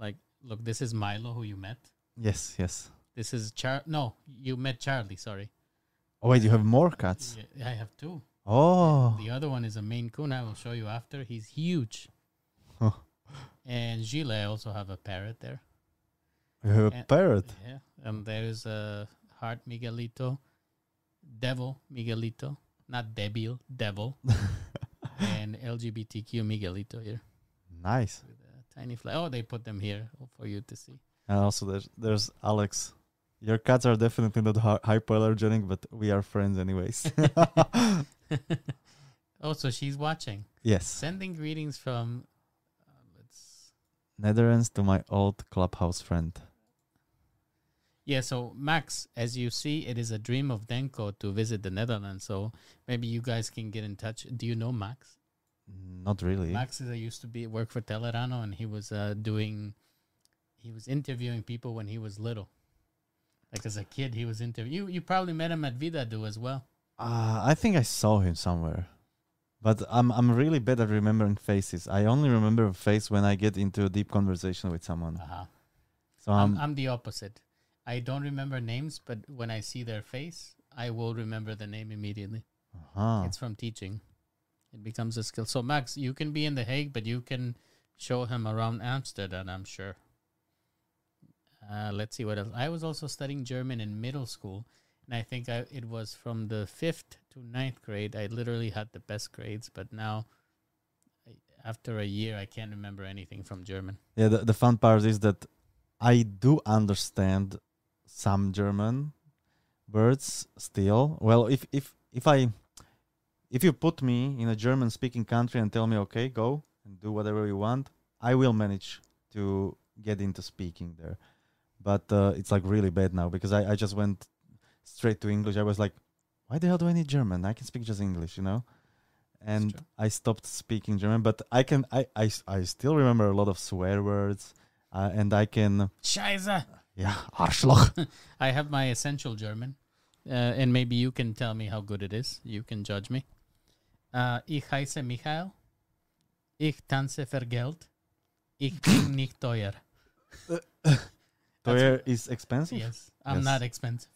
Like, look, this is Milo, who you met. Yes, yes. This is Char. No, you met Charlie, sorry. Oh, wait, you have more cats? Yeah, I have two. Oh. And the other one is a Maine Coon. I will show you after. He's huge. Huh. And Gila, I also have a parrot there. You have and, a parrot? Yeah. Um, there's a heart Miguelito, devil Miguelito, not debil, devil, and L G B T Q Miguelito here. Nice. With a tiny fly. Oh, they put them here for you to see. And also there's, there's Alex. Your cats are definitely not hypoallergenic, but we are friends anyways. Oh, so she's watching. Yes. Sending greetings from uh, let's Netherlands to my old clubhouse friend. Yeah, so Max, as you see, it is a dream of Denko to visit the Netherlands. So maybe you guys can get in touch. Do you know Max? Not really. Max is, I used to be work for Telerano, and he was uh, doing, he was interviewing people when he was little. Like as a kid, he was interviewing. You, you probably met him at Widadoo as well. Uh, I think I saw him somewhere. But I'm, I'm really bad at remembering faces. I only remember a face when I get into a deep conversation with someone. Uh-huh. So I'm, I'm, I'm the opposite. I don't remember names, but when I see their face, I will remember the name immediately. Uh-huh. It's from teaching. It becomes a skill. So, Max, you can be in The Hague, but you can show him around Amsterdam, I'm sure. Uh, let's see what else. I was also studying German in middle school, and I think I, it was from the fifth to ninth grade. I literally had the best grades, but now... after a year, I can't remember anything from German. Yeah, the, the fun part is that I do understand some German words still. Well, if if if I if you put me in a German-speaking country and tell me, okay, go and do whatever you want, I will manage to get into speaking there. But uh, it's like really bad now because I I just went straight to English. I was like, why the hell do I need German? I can speak just English, you know. And I stopped speaking German, but I can I I I still remember a lot of swear words. Uh, and I can... Scheiße! Yeah, Arschloch! I have my essential German. Uh, and maybe you can tell me how good it is. You can judge me. Uh, ich heiße Michael. Ich tanze für Geld. Ich bin nicht teuer. Teuer is expensive? Yes. I'm yes. not expensive.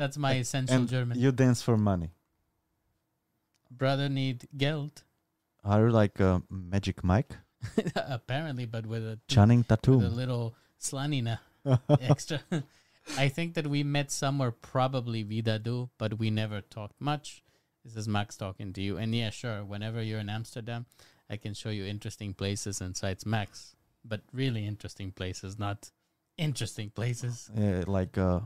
That's my essential and German. You dance for money. Brother need Geld. Are you like uh, Magic Mike? Apparently, but with a Channing tattoo, with a little slanina extra. I think that we met somewhere, probably Widadoo, but we never talked much. This is Max talking to you, and yeah, sure. Whenever you're in Amsterdam, I can show you interesting places and sites, Max. But really interesting places, not interesting places. Yeah, like uh,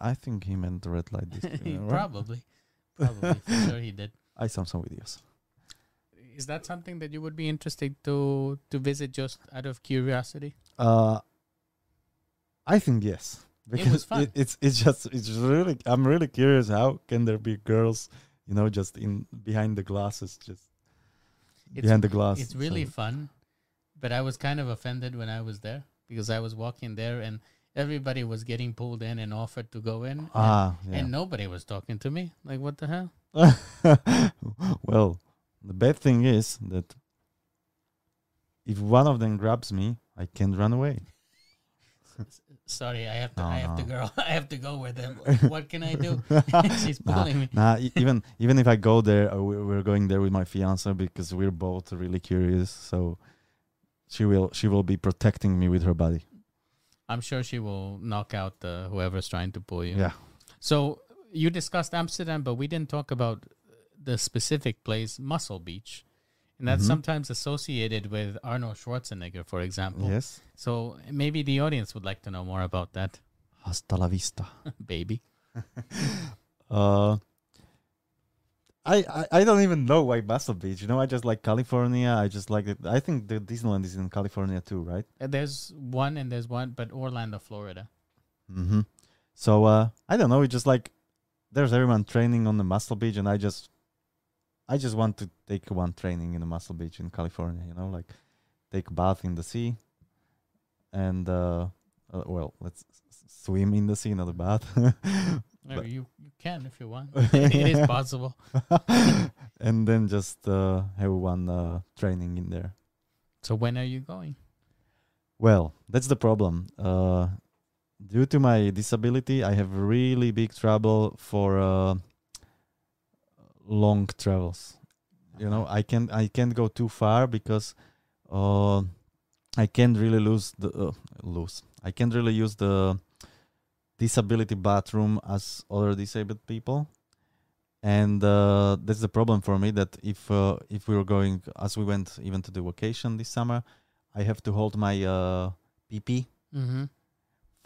I think he meant the red light district. probably, probably. For sure, he did. I saw some videos. Is that something that you would be interested to to visit just out of curiosity? Uh, I think yes. Because it was fun. It, it's it's just it's really I'm really curious how can there be girls, you know, just in behind the glasses, just it's behind the glass. It's really so. fun, but I was kind of offended when I was there because I was walking there and everybody was getting pulled in and offered to go in, ah, and, yeah. and nobody was talking to me. Like, what the hell? Well. The bad thing is that if one of them grabs me, I can't run away. Sorry, I have to. No, I have no. to go. I have to go with them. What can I do? She's pulling nah, me. Nah, even even if I go there, uh, we're, we're going there with my fiance because we're both really curious. So she will she will be protecting me with her body. I'm sure she will knock out uh, whoever's trying to pull you. Yeah. So you discussed Amsterdam, but we didn't talk about the specific place, Muscle Beach. And that's mm-hmm. sometimes associated with Arnold Schwarzenegger, for example. Yes. So maybe the audience would like to know more about that. Hasta la vista. Baby. uh, I, I, I don't even know why Muscle Beach. You know, I just like California. I just like it. I think the Disneyland is in California too, right? There's one and there's one, but Orlando, Florida. Mm-hmm. So uh, I don't know. It's just like there's everyone training on the Muscle Beach, and I just, I just want to take one training in the Muscle Beach in California. You know, like take a bath in the sea, and uh, uh, well, let's swim in the sea, not a bath. No, you, you can if you want. It, it is possible. And then just uh, have one uh, training in there. So when are you going? Well, that's the problem. Uh, due to my disability, I have really big trouble for uh, long travels. Okay. You know, I can't I can't go too far because uh, I can't really lose the uh, lose. I can't really use the disability bathroom as other disabled people, and uh, that's the problem for me. That if uh, if we were going as we went even to the vacation this summer, I have to hold my uh, P P mm-hmm.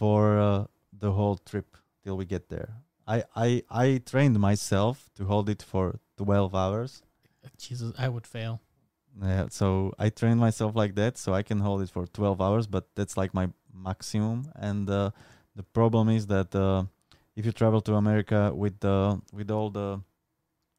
for uh, the whole trip till we get there. I, I I trained myself to hold it for twelve hours. Jesus, I would fail. Yeah, so I trained myself like that, so I can hold it for twelve hours, but that's like my maximum. And Uh, the problem is that uh, if you travel to America with uh, with all the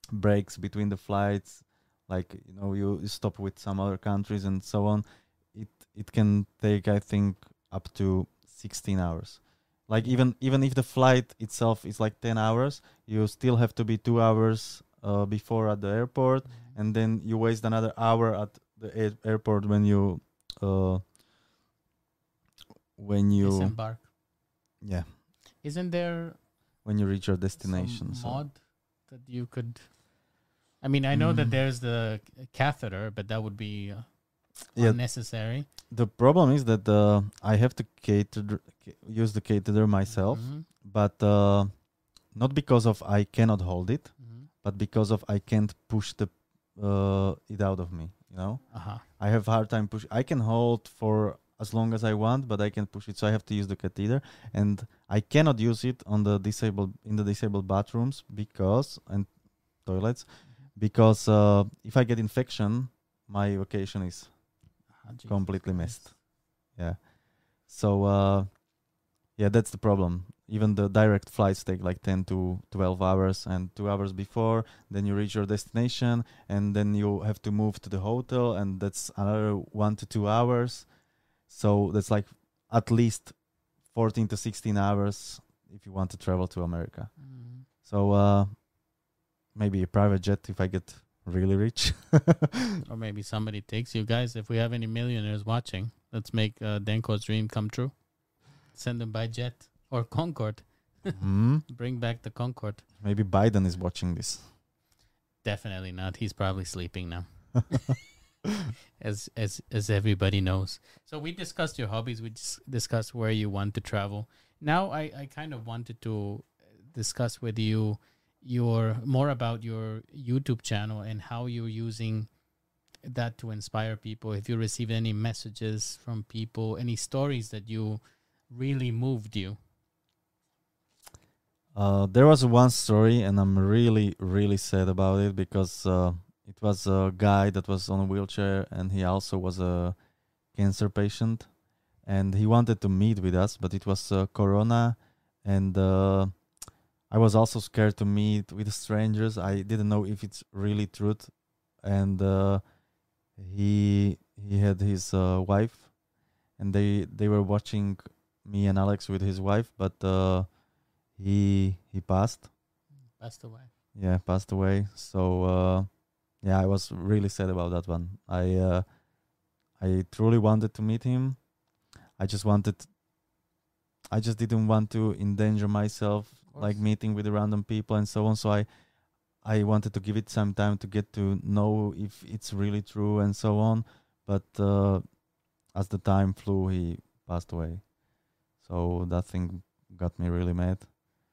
breaks between the flights, like you know, you, you stop with some other countries and so on, it it can take I think up to sixteen hours. Like even even if the flight itself is like ten hours, you still have to be two hours uh, before at the airport, mm-hmm. and then you waste another hour at the air airport when you uh, when you disembark. Yeah. Isn't there when you reach your destination some mod so. that you could? I mean, I know mm. that there's the catheter, but that would be uh, yeah. unnecessary. The problem is that uh, I have to cater, use the catheter myself, mm-hmm. but uh, not because of I cannot hold it, mm-hmm. but because of I can't push the uh, it out of me. You know, uh-huh. I have hard time push. I can hold for as long as I want, but I can push it, so I have to use the catheter, and I cannot use it on the disabled in the disabled bathrooms because and toilets because uh, if I get infection, my vacation is ah, completely missed. Yeah, so uh, yeah, that's the problem. Even the direct flights take like ten to twelve hours, and two hours before, then you reach your destination, and then you have to move to the hotel, and that's another one to two hours. So that's like at least fourteen to sixteen hours if you want to travel to America. Mm. So uh, maybe a private jet if I get really rich. Or maybe somebody takes you. Guys, if we have any millionaires watching, let's make uh, Denko's dream come true. Send them by jet or Concorde. Mm-hmm. Bring back the Concorde. Maybe Biden is watching this. Definitely not. He's probably sleeping now. As as as everybody knows. So we discussed your hobbies. We dis discussed where you want to travel. Now I I kind of wanted to discuss with you your more about your YouTube channel and how you're using that to inspire people. If you received any messages from people, any stories that you really moved you. Uh, there was one story, and I'm really really sad about it because. Uh, It was a guy that was on a wheelchair, and he also was a cancer patient, and he wanted to meet with us, but it was uh, Corona, and uh, I was also scared to meet with strangers. I didn't know if it's really truth, and uh, he he had his uh, wife, and they they were watching me and Alex with his wife, but uh, he he passed. Passed away. Yeah, passed away. So. Uh, Yeah, I was really sad about that one. I uh, I truly wanted to meet him. I just wanted... I just didn't want to endanger myself, like meeting with random people and so on. So I I wanted to give it some time to get to know if it's really true and so on. But uh, as the time flew, he passed away. So that thing got me really mad.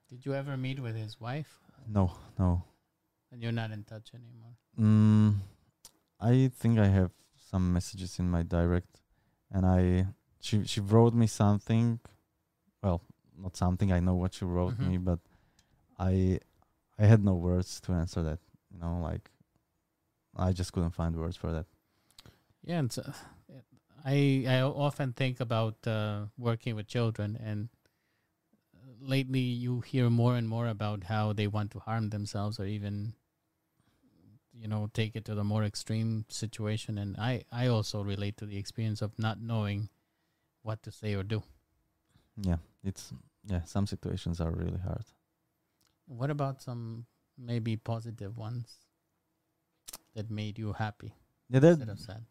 Did you ever meet with his wife? No, no. And you're not in touch anymore? Mm, I think I have some messages in my direct. And I she, she wrote me something. Well, not something. I know what she wrote mm-hmm. me, but I I had no words to answer that. you know, like I just couldn't find words for that. Yeah, and so, I I often think about uh, working with children, and lately you hear more and more about how they want to harm themselves or even, you know, take it to the more extreme situation. And I, I also relate to the experience of not knowing what to say or do. Yeah, it's, yeah, some situations are really hard. What about some maybe positive ones that made you happy yeah, instead of sad?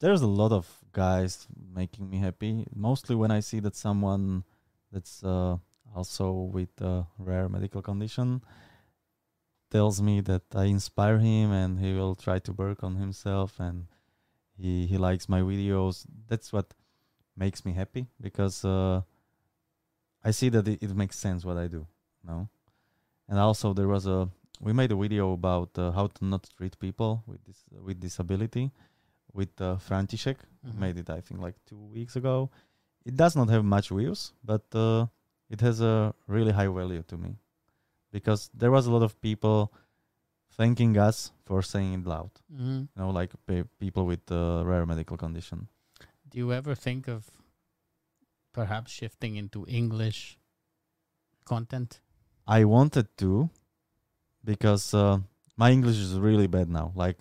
There's a lot of guys making me happy, mostly when I see that someone that's uh, also with a rare medical condition tells me that I inspire him and he will try to work on himself, and he, he likes my videos. That's what makes me happy, because uh, I see that it, it makes sense what I do. No? And also there was a, we made a video about uh, how to not treat people with, dis with disability. With uh, František, mm-hmm. made it I think like two weeks ago. It does not have much views, but uh, it has a really high value to me, because there was a lot of people thanking us for saying it loud. Mm-hmm. You know, like pe people with uh, rare medical condition. Do you ever think of perhaps shifting into English content? I wanted to, because uh, my English is really bad now. Like,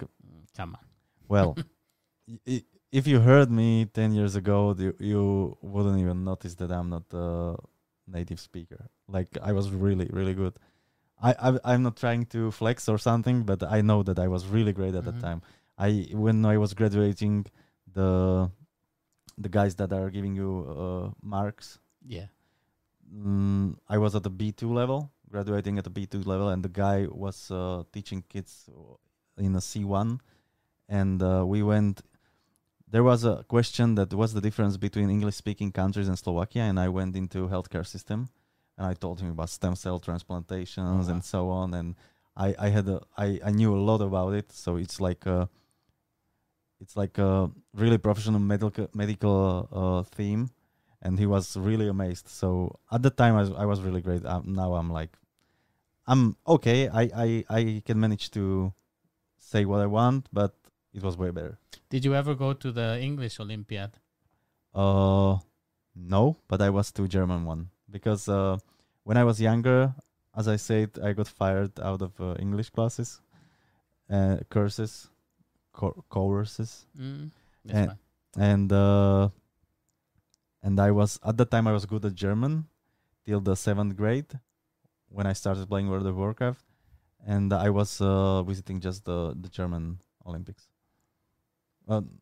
come on. Well. I, if you heard me ten years ago, you, you wouldn't even notice that I'm not a native speaker. Like, I was really, really good. I, I, I'm not trying to flex or something, but I know that I was really great at mm-hmm. that time. I When I was graduating, the the guys that are giving you uh, marks, yeah, mm, I was at the B two level, graduating at the B two level, and the guy was uh, teaching kids in a C one. And uh, we went... There was a question that what's the difference between English-speaking countries and Slovakia, and I went into healthcare system, and I told him about stem cell transplantations, oh, wow. and so on, and I I had a, I I knew a lot about it, so it's like a, it's like a really professional medical medical uh, theme, and he was really amazed. So at the time I was, I was really great. Um, now I'm like, I'm okay. I I I can manage to say what I want, but it was way better. Did you ever go to the English Olympiad? Uh, no, but I was to German one. Because uh, when I was younger, as I said, I got fired out of uh, English classes, uh, courses, co courses. Mm, and and, uh, and I was, at that time I was good at German till the seventh grade when I started playing World of Warcraft. And I was uh, visiting just the, the German Olympics. Um,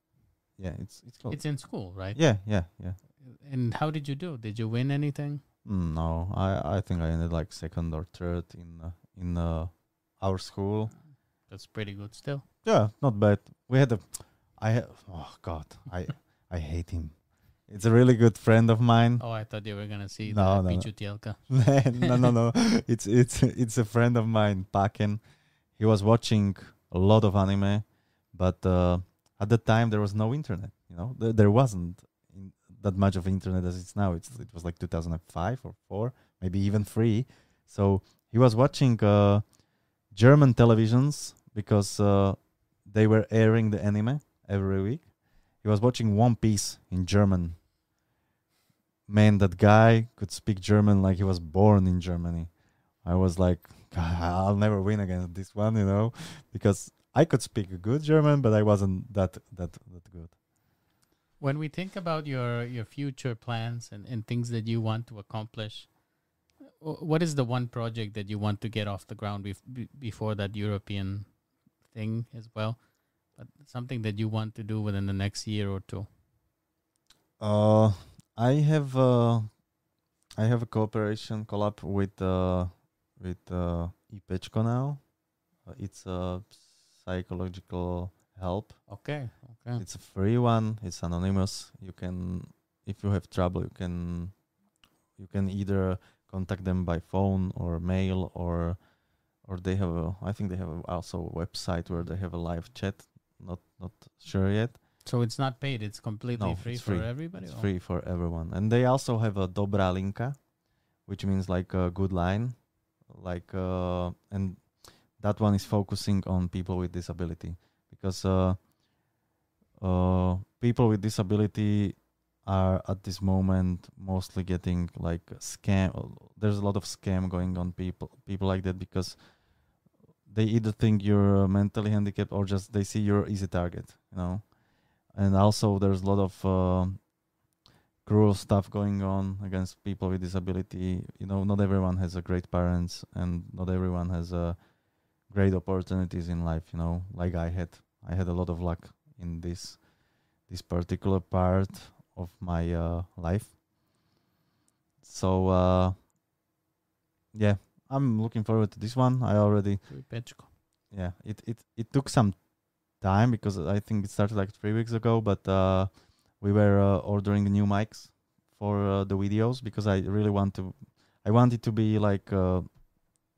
yeah, it's it's close. It's in school, right? Yeah, yeah, yeah. And how did you do? Did you win anything? Mm, no, I I think I ended like second or third in uh, in uh, our school. That's pretty good still. Yeah, not bad. We had a, I have oh god, I I hate him. It's a really good friend of mine. Oh, I thought you were gonna see no, the no, Pichutielka. No, no, no. It's it's it's a friend of mine, Paken. He was watching a lot of anime, but. Uh, At the time, there was no internet. You know, Th there wasn't in that much of internet as it's now. It's it was like two thousand five or four, maybe even three. So he was watching uh, German televisions because uh, they were airing the anime every week. He was watching One Piece in German. Man, that guy could speak German like he was born in Germany. I was like, I'll never win against this one, you know, because. I could speak good German, but I wasn't that that that good. When we think about your your future plans and, and things that you want to accomplish, what is the one project that you want to get off the ground bef before that European thing as well? But something that you want to do within the next year or two. Uh, I have uh, I have a cooperation collab with uh, with uh, Ipečko now. Uh, it's a uh, psychological help. Okay, okay. It's a free one. It's anonymous. You can, if you have trouble, you can, you can either contact them by phone or mail, or, or they have a. I think they have a, also a website where they have a live chat. Not, not sure yet. So it's not paid. It's completely no, free, it's free for everybody. It's or? free for everyone, and they also have a dobrá linka, which means like a good line, like uh, and. that one is focusing on people with disability, because uh, uh, people with disability are at this moment mostly getting like scam. There's a lot of scam going on people people like that, because they either think you're mentally handicapped or just they see you're easy target, you know. And also there's a lot of uh, cruel stuff going on against people with disability. You know, not everyone has a great parents, and not everyone has a great opportunities in life, you know, like I had. I had a lot of luck in this this particular part of my uh, life. So, uh, yeah, I'm looking forward to this one. I already... Yeah, it, it, it took some time, because I think it started like three weeks ago, but uh, we were uh, ordering new mics for uh, the videos, because I really want to... I want it to be like uh,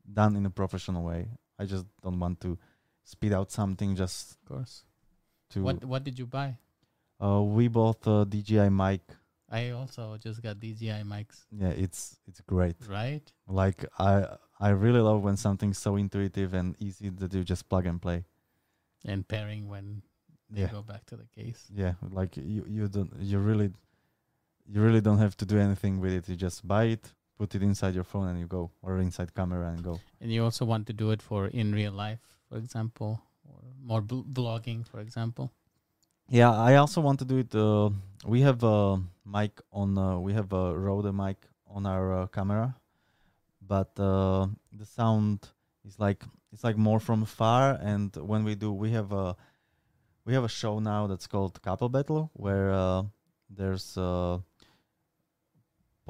done in a professional way. I just don't want to spit out something just... Of course. To what, what did you buy? Uh, we bought a D J I mic. I also just got D J I mics. Yeah, it's it's great. Right? Like, I I really love when something's so intuitive and easy that you just plug and play. And pairing when they yeah. go back to the case. Yeah, like you you don't you really you really don't have to do anything with it. You just buy it, put it inside your phone, and you go, or inside camera and go. And you also want to do it for in real life, for example, or more bl blogging, for example. Yeah, I also want to do it. Uh, we have a mic on. Uh, we have a Rode mic on our uh, camera, but uh, the sound is like it's like more from far. And when we do, we have a we have a show now that's called Couple Battle, where uh, there's a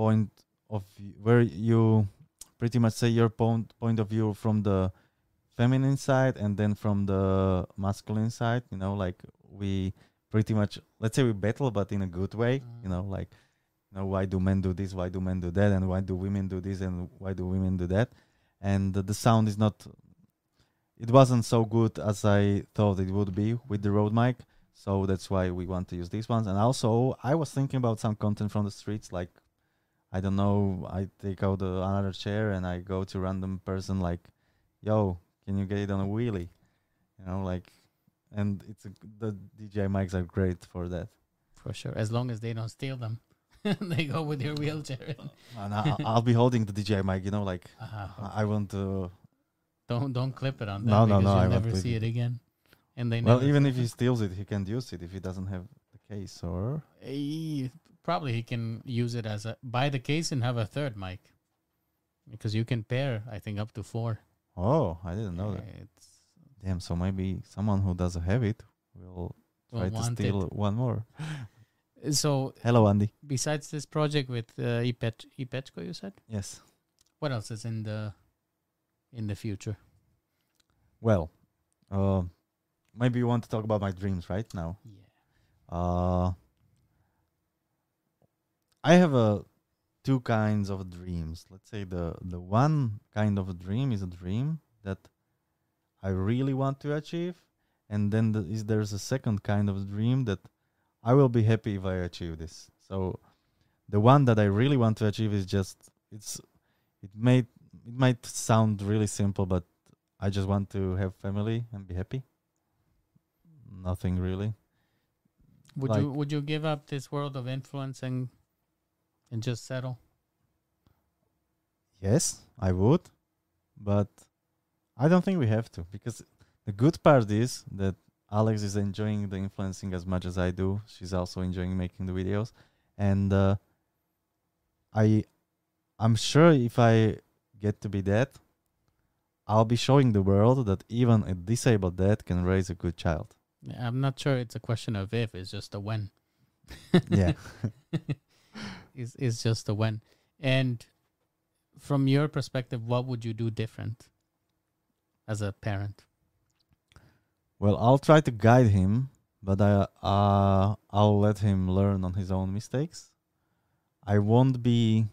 point of view where you pretty much say your point point of view from the feminine side and then from the masculine side. You know, like. We pretty much, let's say we battle, but in a good way, mm. you know, like, you know, why do men do this? Why do men do that? And why do women do this? And why do women do that? And uh, the sound is not, it wasn't so good as I thought it would be with the Rode mic. So that's why we want to use these ones. And also I was thinking about some content from the streets. Like, I don't know, I take out uh, another chair and I go to random person like, yo, can you get it on a wheelie? You know, like, and it's a, the D J I mics are great for that. For sure. As long as they don't steal them. They go with your wheelchair. And I, I'll be holding the D J I mic, you know, like uh-huh, okay. I want to... Don't don't clip it on them, no, because no, no, you'll I never see it again. And they well, even if he steals it, he can't use it if he doesn't have the case, or... He, probably he can use it as a... Buy the case and have a third mic. Because you can pair, I think, up to four. Oh, I didn't know yeah, that. It's Damn, so maybe someone who doesn't have it will try to steal it. One more. So, hello, Andy. Besides this project with uh, Ipet Ipetko, you said? Yes. What else is in the in the future? Well, uh, maybe you want to talk about my dreams right now. Yeah. Uh, I have a two kinds of dreams. Let's say the the one kind of a dream is a dream that I really want to achieve, and then the is there's a second kind of dream that I will be happy if I achieve this. So the one that I really want to achieve is just it's it may it might sound really simple, but I just want to have family and be happy. Nothing really. Would like you would you give up this world of influence and and just settle? Yes, I would, but I don't think we have to, because the good part is that Alex is enjoying the influencing as much as I do. She's also enjoying making the videos, and uh, I, I'm sure if I get to be that, I'll be showing the world that even a disabled dad can raise a good child. Yeah, I'm not sure it's a question of if; it's just a when. Yeah, it's it's just a when. And from your perspective, what would you do different? As a parent? Well, I'll try to guide him, but I, uh, I'll let him learn on his own mistakes. I won't be,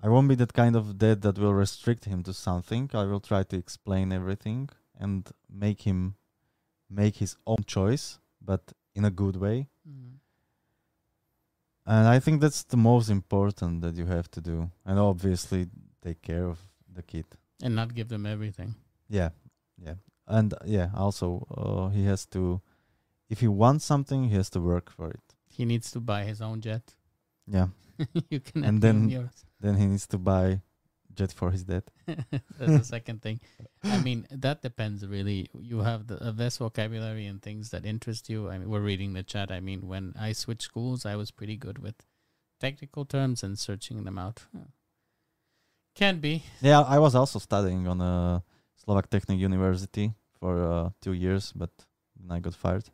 I won't be that kind of dad that will restrict him to something. I will try to explain everything and make him make his own choice, but in a good way. Mm. And I think that's the most important that you have to do. And obviously take care of the kid. And not give them everything. Yeah, yeah, and uh, yeah. Also, uh, he has to, if he wants something, he has to work for it. He needs to buy his own jet. Yeah, you can. And then, yours. then he needs to buy jet for his dad. That's the second thing. I mean, that depends really. You have the uh, best vocabulary and things that interest you. I mean, we're reading the chat. I mean, when I switched schools, I was pretty good with technical terms and searching them out. Huh. Can be. Yeah, I was also studying on a. Uh, Slovak Technical University for uh, two years, but then I got fired.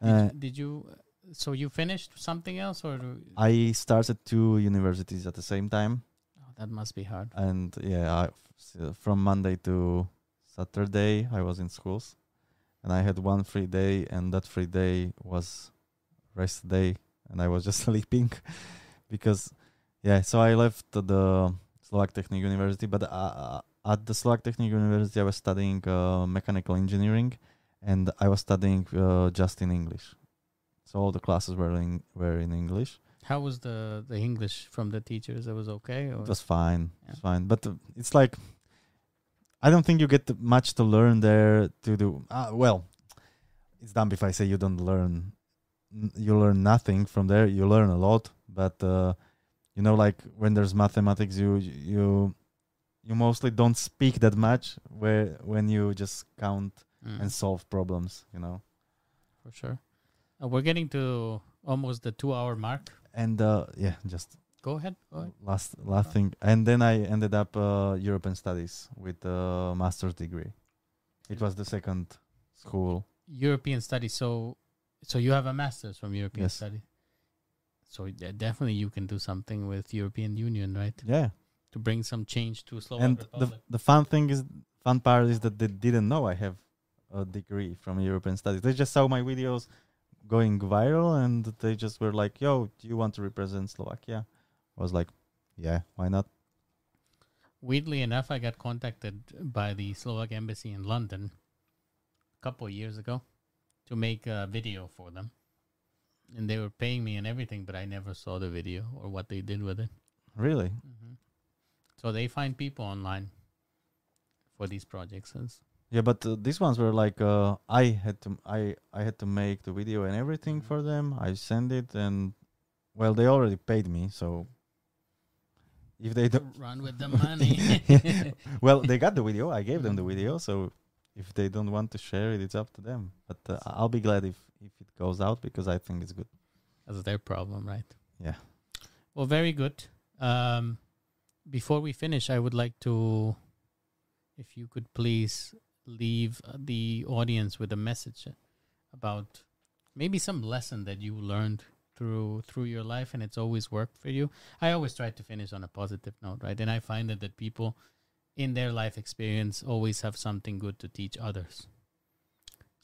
Uh, did, did you? So you finished something else, or I started two universities at the same time. Oh, that must be hard. And yeah, I f from Monday to Saturday I was in schools, and I had one free day, and that free day was rest day, and I was just sleeping because yeah. So I left the Slovak Technical University, but. Uh, At the Slovak Technical University, I was studying uh, mechanical engineering, and I was studying uh, just in English. So all the classes were in were in English. How was the the English from the teachers? It was okay. Or? It was fine. Yeah. It was fine, but uh, it's like I don't think you get much to learn there. To do uh, well, it's dumb if I say you don't learn. N you learn nothing from there. You learn a lot, but uh, you know, like when there's mathematics, you you. You mostly don't speak that much where when you just count mm. and solve problems, you know. For sure. Uh, we're getting to almost the two-hour mark. And, uh, yeah, just... Go ahead. Go ahead. Last, last thing. And then I ended up uh, European studies with a master's degree. It was the second school. European studies. So so you have a master's from European yes. studies. So definitely you can do something with European Union, right? Yeah. To bring some change to Slovak and Republic. the the fun thing is, fun part is that they didn't know I have a degree from European studies. They just saw my videos going viral, and they just were like, "Yo, do you want to represent Slovakia?" I was like, "Yeah, why not?" Weirdly enough, I got contacted by the Slovak embassy in London a couple of years ago to make a video for them, and they were paying me and everything, but I never saw the video or what they did with it. Really. Mm-hmm. So they find people online for these projects. Yeah, but uh, these ones were like uh, I had to I I had to make the video and everything for them. I sent it, and well, they already paid me. So if they don't run with the money, well, they got the video. I gave them the video. So if they don't want to share it, it's up to them. But uh, I'll be glad if if it goes out because I think it's good. That's their problem, right? Yeah. Well, very good. Um, Before we finish, I would like to, if you could please leave the audience with a message about maybe some lesson that you learned through through your life and it's always worked for you. I always try to finish on a positive note, right? And I find that, that people in their life experience always have something good to teach others.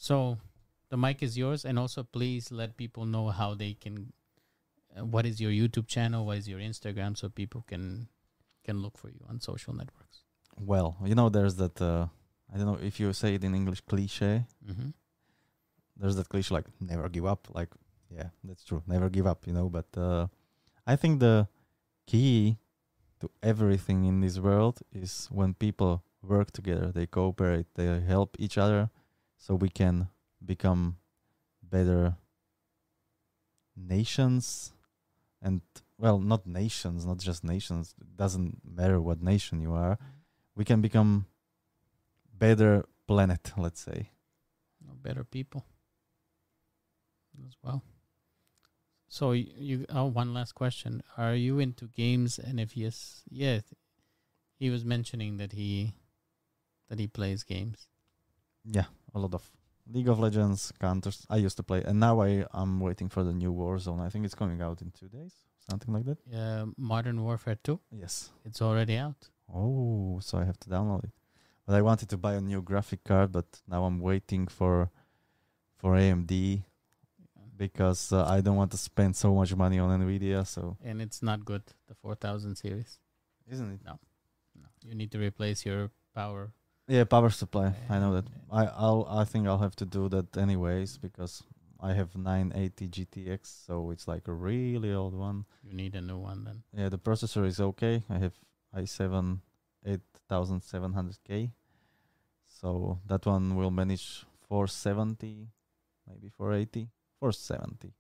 So the mic is yours, and also please let people know how they can, uh, what is your YouTube channel, what is your Instagram, so people can... can look for you on social networks. Well, you know, there's that, uh, I don't know if you say it in English, cliche. Mm-hmm. There's that cliche like, never give up. Like, yeah, that's true. Never give up, you know. But uh, I think the key to everything in this world is when people work together, they cooperate, they help each other, so we can become better nations and well, not nations, not just nations. It doesn't matter what nation you are. We can become better planet, let's say. Better people as well. So you, oh, one last question. Are you into games? And if yes, yes, he was mentioning that he, that he plays games. Yeah, a lot of League of Legends, Counters. I used to play, and now I am waiting for the new Warzone. I think it's coming out in two days. Something like that? Yeah, uh, Modern Warfare two? Yes. It's already out. Oh, so I have to download it. But I wanted to buy a new graphic card, but now I'm waiting for for A M D yeah. because uh, I don't want to spend so much money on NVIDIA. So and it's not good, the four thousand series. Isn't it? No. no. You need to replace your power. Yeah, power supply. I know that. I I'll I think I'll have to do that anyways because I have nine eighty G T X, so it's like a really old one. You need a new one then. Yeah, the processor is okay. I have i seven eight thousand seven hundred K, So that one will manage four seventy, maybe four eighty, four seventy.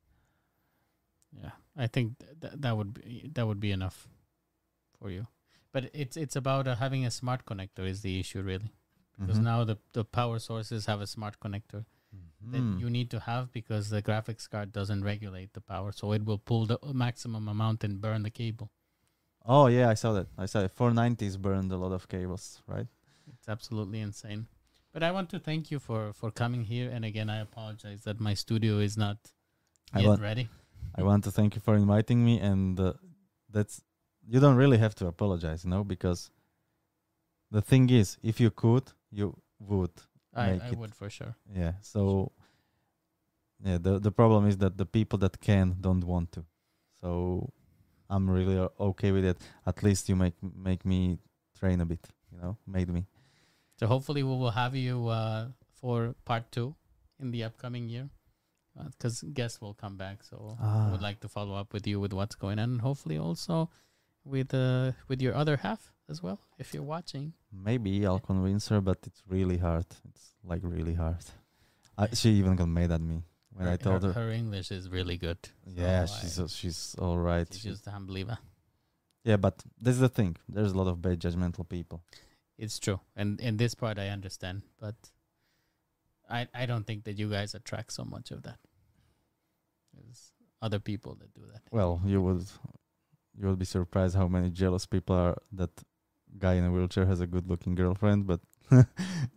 Yeah, I think th th that would be that would be enough for you. But it's it's about uh, having a smart connector is the issue really, because mm-hmm. now the the power sources have a smart connector mm-hmm. that you need to have because the graphics card doesn't regulate the power, so it will pull the maximum amount and burn the cable. Oh yeah, I saw that. I saw it. four nineties burned a lot of cables, right? It's absolutely insane. But I want to thank you for for coming here, and again I apologize that my studio is not yet ready. I want to thank you for inviting me, and uh, that's you don't really have to apologize, you know, because the thing is, if you could, you would. I, make I it. would for sure. Yeah. So, yeah, the the problem is that the people that can don't want to. So, I'm really okay with it. At least you make make me train a bit, you know, made me. So hopefully we will have you uh, for part two in the upcoming year. Because uh, guests will come back, so ah. I would like to follow up with you with what's going on, and hopefully also with uh, with your other half as well, if you're watching. Maybe I'll convince her, but it's really hard. It's like really hard. I, she even got mad at me when her, I told her, her. Her English is really good. Yeah, so she's uh, she's all right. She's, she's just an unbeliever. Yeah, but this is the thing. There's a lot of bad judgmental people. It's true, and in this part I understand, but. I, I don't think that you guys attract so much of that. There's other people that do that. Well, you would you would be surprised how many jealous people are that guy in a wheelchair has a good-looking girlfriend, but...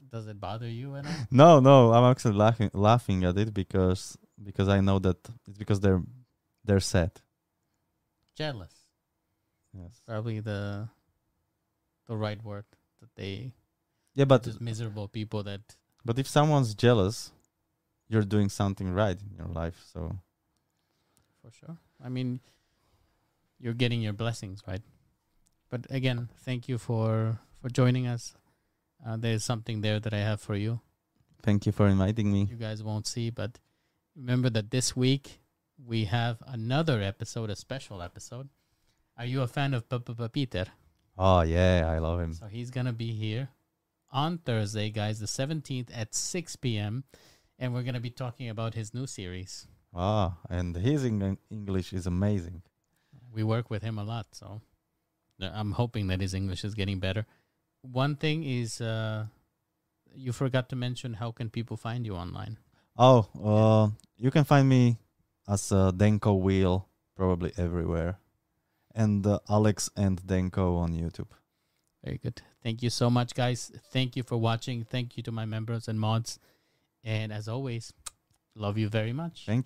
Does it bother you at all? No, no, I'm actually laughing laughing at it because because I know that it's because they're they're sad. Jealous. Yes. Probably the the right word that they... Yeah, but... Just miserable people that... But if someone's jealous, you're doing something right in your life, so. For sure. I mean, you're getting your blessings, right? But again, thank you for, for joining us. Uh, there's something there that I have for you. Thank you for inviting me. You guys won't see, but remember that this week we have another episode, a special episode. Are you a fan of P P P Peter? Oh, yeah, I love him. So he's going to be here on Thursday, guys, the seventeenth at six p m and we're going to be talking about his new series. Ah, and his Eng English is amazing. We work with him a lot, so I'm hoping that his English is getting better. One thing is uh, you forgot to mention, how can people find you online? Oh, uh, you can find me as uh, Denko Wheel probably everywhere, and uh, Alex and Denko on YouTube. Very good. Thank you so much, guys. Thank you for watching. Thank you to my members and mods. And as always, love you very much. Thank you.